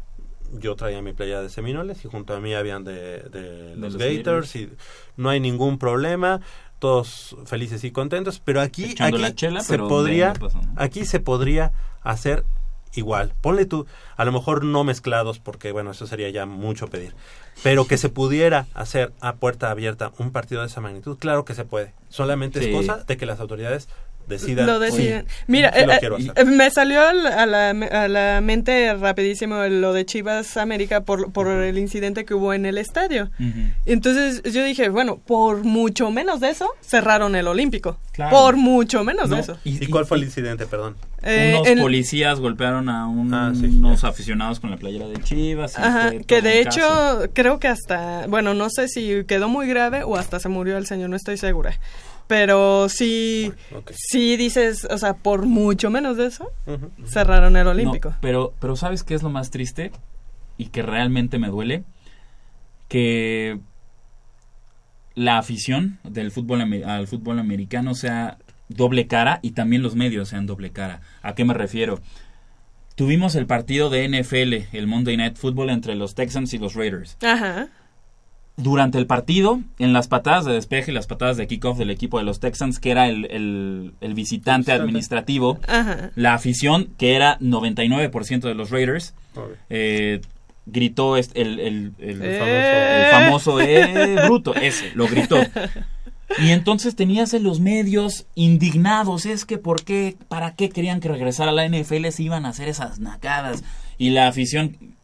yo traía mi playa de Seminoles y junto a mí habían de los Gators, y no hay ningún problema, todos felices y contentos, pero aquí se podría hacer igual. Ponle tú, a lo mejor no mezclados, porque eso sería ya mucho pedir, pero que se pudiera hacer a puerta abierta un partido de esa magnitud, claro que se puede. Solamente es cosa de que las autoridades decidan. Lo deciden. Mira, me salió a la mente rapidísimo lo de Chivas América por el incidente que hubo en el estadio. Uh-huh. Entonces yo dije, por mucho menos de eso cerraron el Olímpico. Claro. Por mucho menos de eso. ¿Y cuál fue el incidente, perdón? Unos policías golpearon a unos aficionados con la playera de Chivas. Ajá, que de hecho creo que hasta, no sé si quedó muy grave o hasta se murió el señor, no estoy segura. Pero sí dices, por mucho menos de eso, uh-huh, cerraron el Olímpico. No, pero ¿sabes qué es lo más triste? Y que realmente me duele, que la afición al fútbol americano sea doble cara y también los medios sean doble cara. ¿A qué me refiero? Tuvimos el partido de NFL, el Monday Night Football entre los Texans y los Raiders. Ajá. Durante el partido, en las patadas de despeje y las patadas de kickoff del equipo de los Texans, que era el visitante administrativo, ajá, la afición, que era 99% de los Raiders, gritó el famoso bruto, ese, lo gritó. Y entonces tenías en los medios indignados, es que ¿por qué? ¿Para qué querían que regresara a la NFL si iban a hacer esas nacadas? Y la afición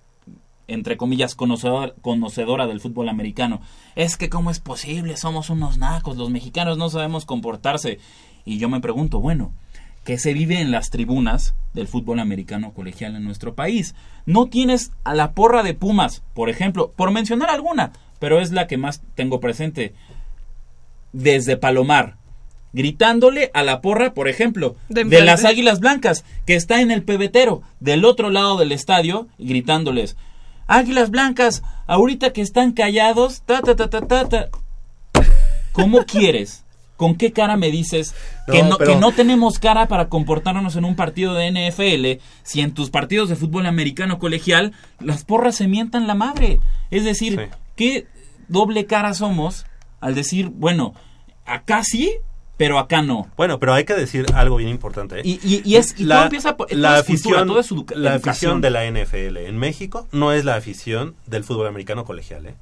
entre comillas, conocedora del fútbol americano. Es que ¿cómo es posible? Somos unos nacos, los mexicanos no sabemos comportarse. Y yo me pregunto, bueno, ¿qué se vive en las tribunas del fútbol americano colegial en nuestro país? No tienes a la porra de Pumas, por ejemplo, por mencionar alguna, pero es la que más tengo presente, desde Palomar, gritándole a la porra, por ejemplo, de las Águilas Blancas, que está en el pebetero, del otro lado del estadio, gritándoles, Águilas Blancas, ahorita que están callados, ta, ta, ta, ta, ta, ta. ¿Cómo quieres? ¿Con qué cara me dices que no tenemos cara para comportarnos en un partido de NFL si en tus partidos de fútbol americano colegial las porras se mientan la madre? Es decir, sí. ¿Qué doble cara somos al decir, bueno, acá sí, pero acá no? Bueno, pero hay que decir algo bien importante, ¿eh? La afición de la NFL en México no es la afición del fútbol americano colegial, ¿eh?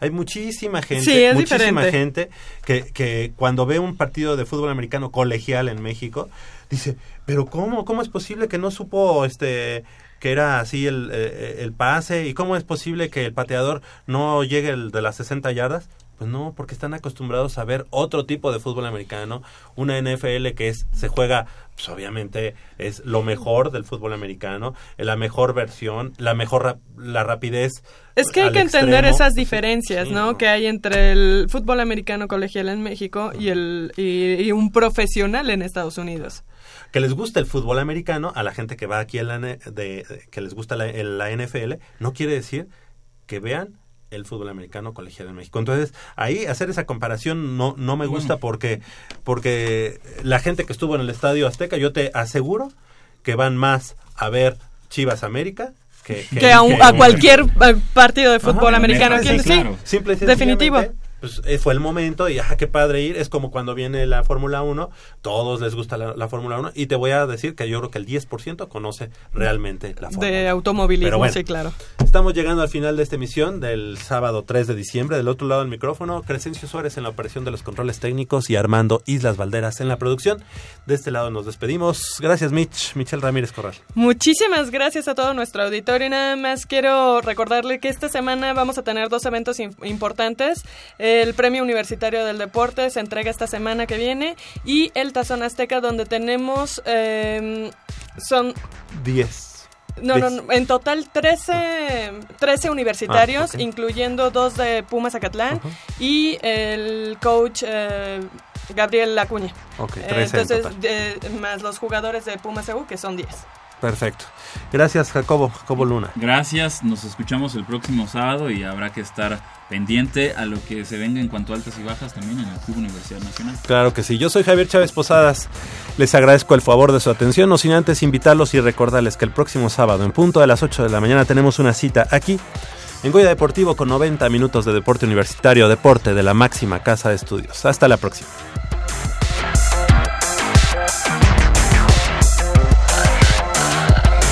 Hay muchísima gente, sí, gente que cuando ve un partido de fútbol americano colegial en México dice, pero ¿cómo es posible que no supo que era así el pase? ¿Y cómo es posible que el pateador no llegue el de las 60 yardas? Pues no, porque están acostumbrados a ver otro tipo de fútbol americano, una NFL que se juega, pues obviamente es lo mejor del fútbol americano, la mejor versión, la rapidez. Es que hay que entender esas diferencias, sí, ¿no? Que hay entre el fútbol americano colegial en México y y un profesional en Estados Unidos. Que les gusta el fútbol americano a la gente que va aquí que les gusta la NFL, no quiere decir que vean el fútbol americano colegial en México. Entonces, ahí hacer esa comparación no me gusta porque la gente que estuvo en el Estadio Azteca, yo te aseguro que van más a ver Chivas América que a cualquier partido de fútbol americano. Sí, claro. Sí, definitivo. Pues fue el momento y qué padre ir. Es como cuando viene la Fórmula 1, todos les gusta la Fórmula 1 y te voy a decir que yo creo que el 10% conoce realmente la Fórmula 1. De automovilismo, bueno, sí, claro. Estamos llegando al final de esta emisión del sábado 3 de diciembre. Del otro lado del micrófono, Crescencio Suárez en la operación de los controles técnicos y Armando Islas Valderas en la producción. De este lado nos despedimos. Gracias, Michelle Ramírez Corral. Muchísimas gracias a todo nuestro auditorio. Y nada más quiero recordarle que esta semana vamos a tener dos eventos importantes. El Premio Universitario del Deporte se entrega esta semana que viene y el Tazón Azteca, donde tenemos son 10. En total 13 universitarios, okay, incluyendo 2 de Pumas Zacatlán, uh-huh, y el coach Gabriel Acuña. Okay, 13 entonces, en total. Más los jugadores de Pumas CU, que son 10. Perfecto. Gracias, Jacobo Luna. Gracias, nos escuchamos el próximo sábado y habrá que estar pendiente a lo que se venga en cuanto a altas y bajas también en el Club Universidad Nacional. Claro que sí. Yo soy Javier Chávez Posadas. Les agradezco el favor de su atención, no sin antes invitarlos y recordarles que el próximo sábado, en punto de las 8 de la mañana, tenemos una cita aquí en Goya Deportivo con 90 minutos de deporte universitario, deporte de la máxima casa de estudios. Hasta la próxima.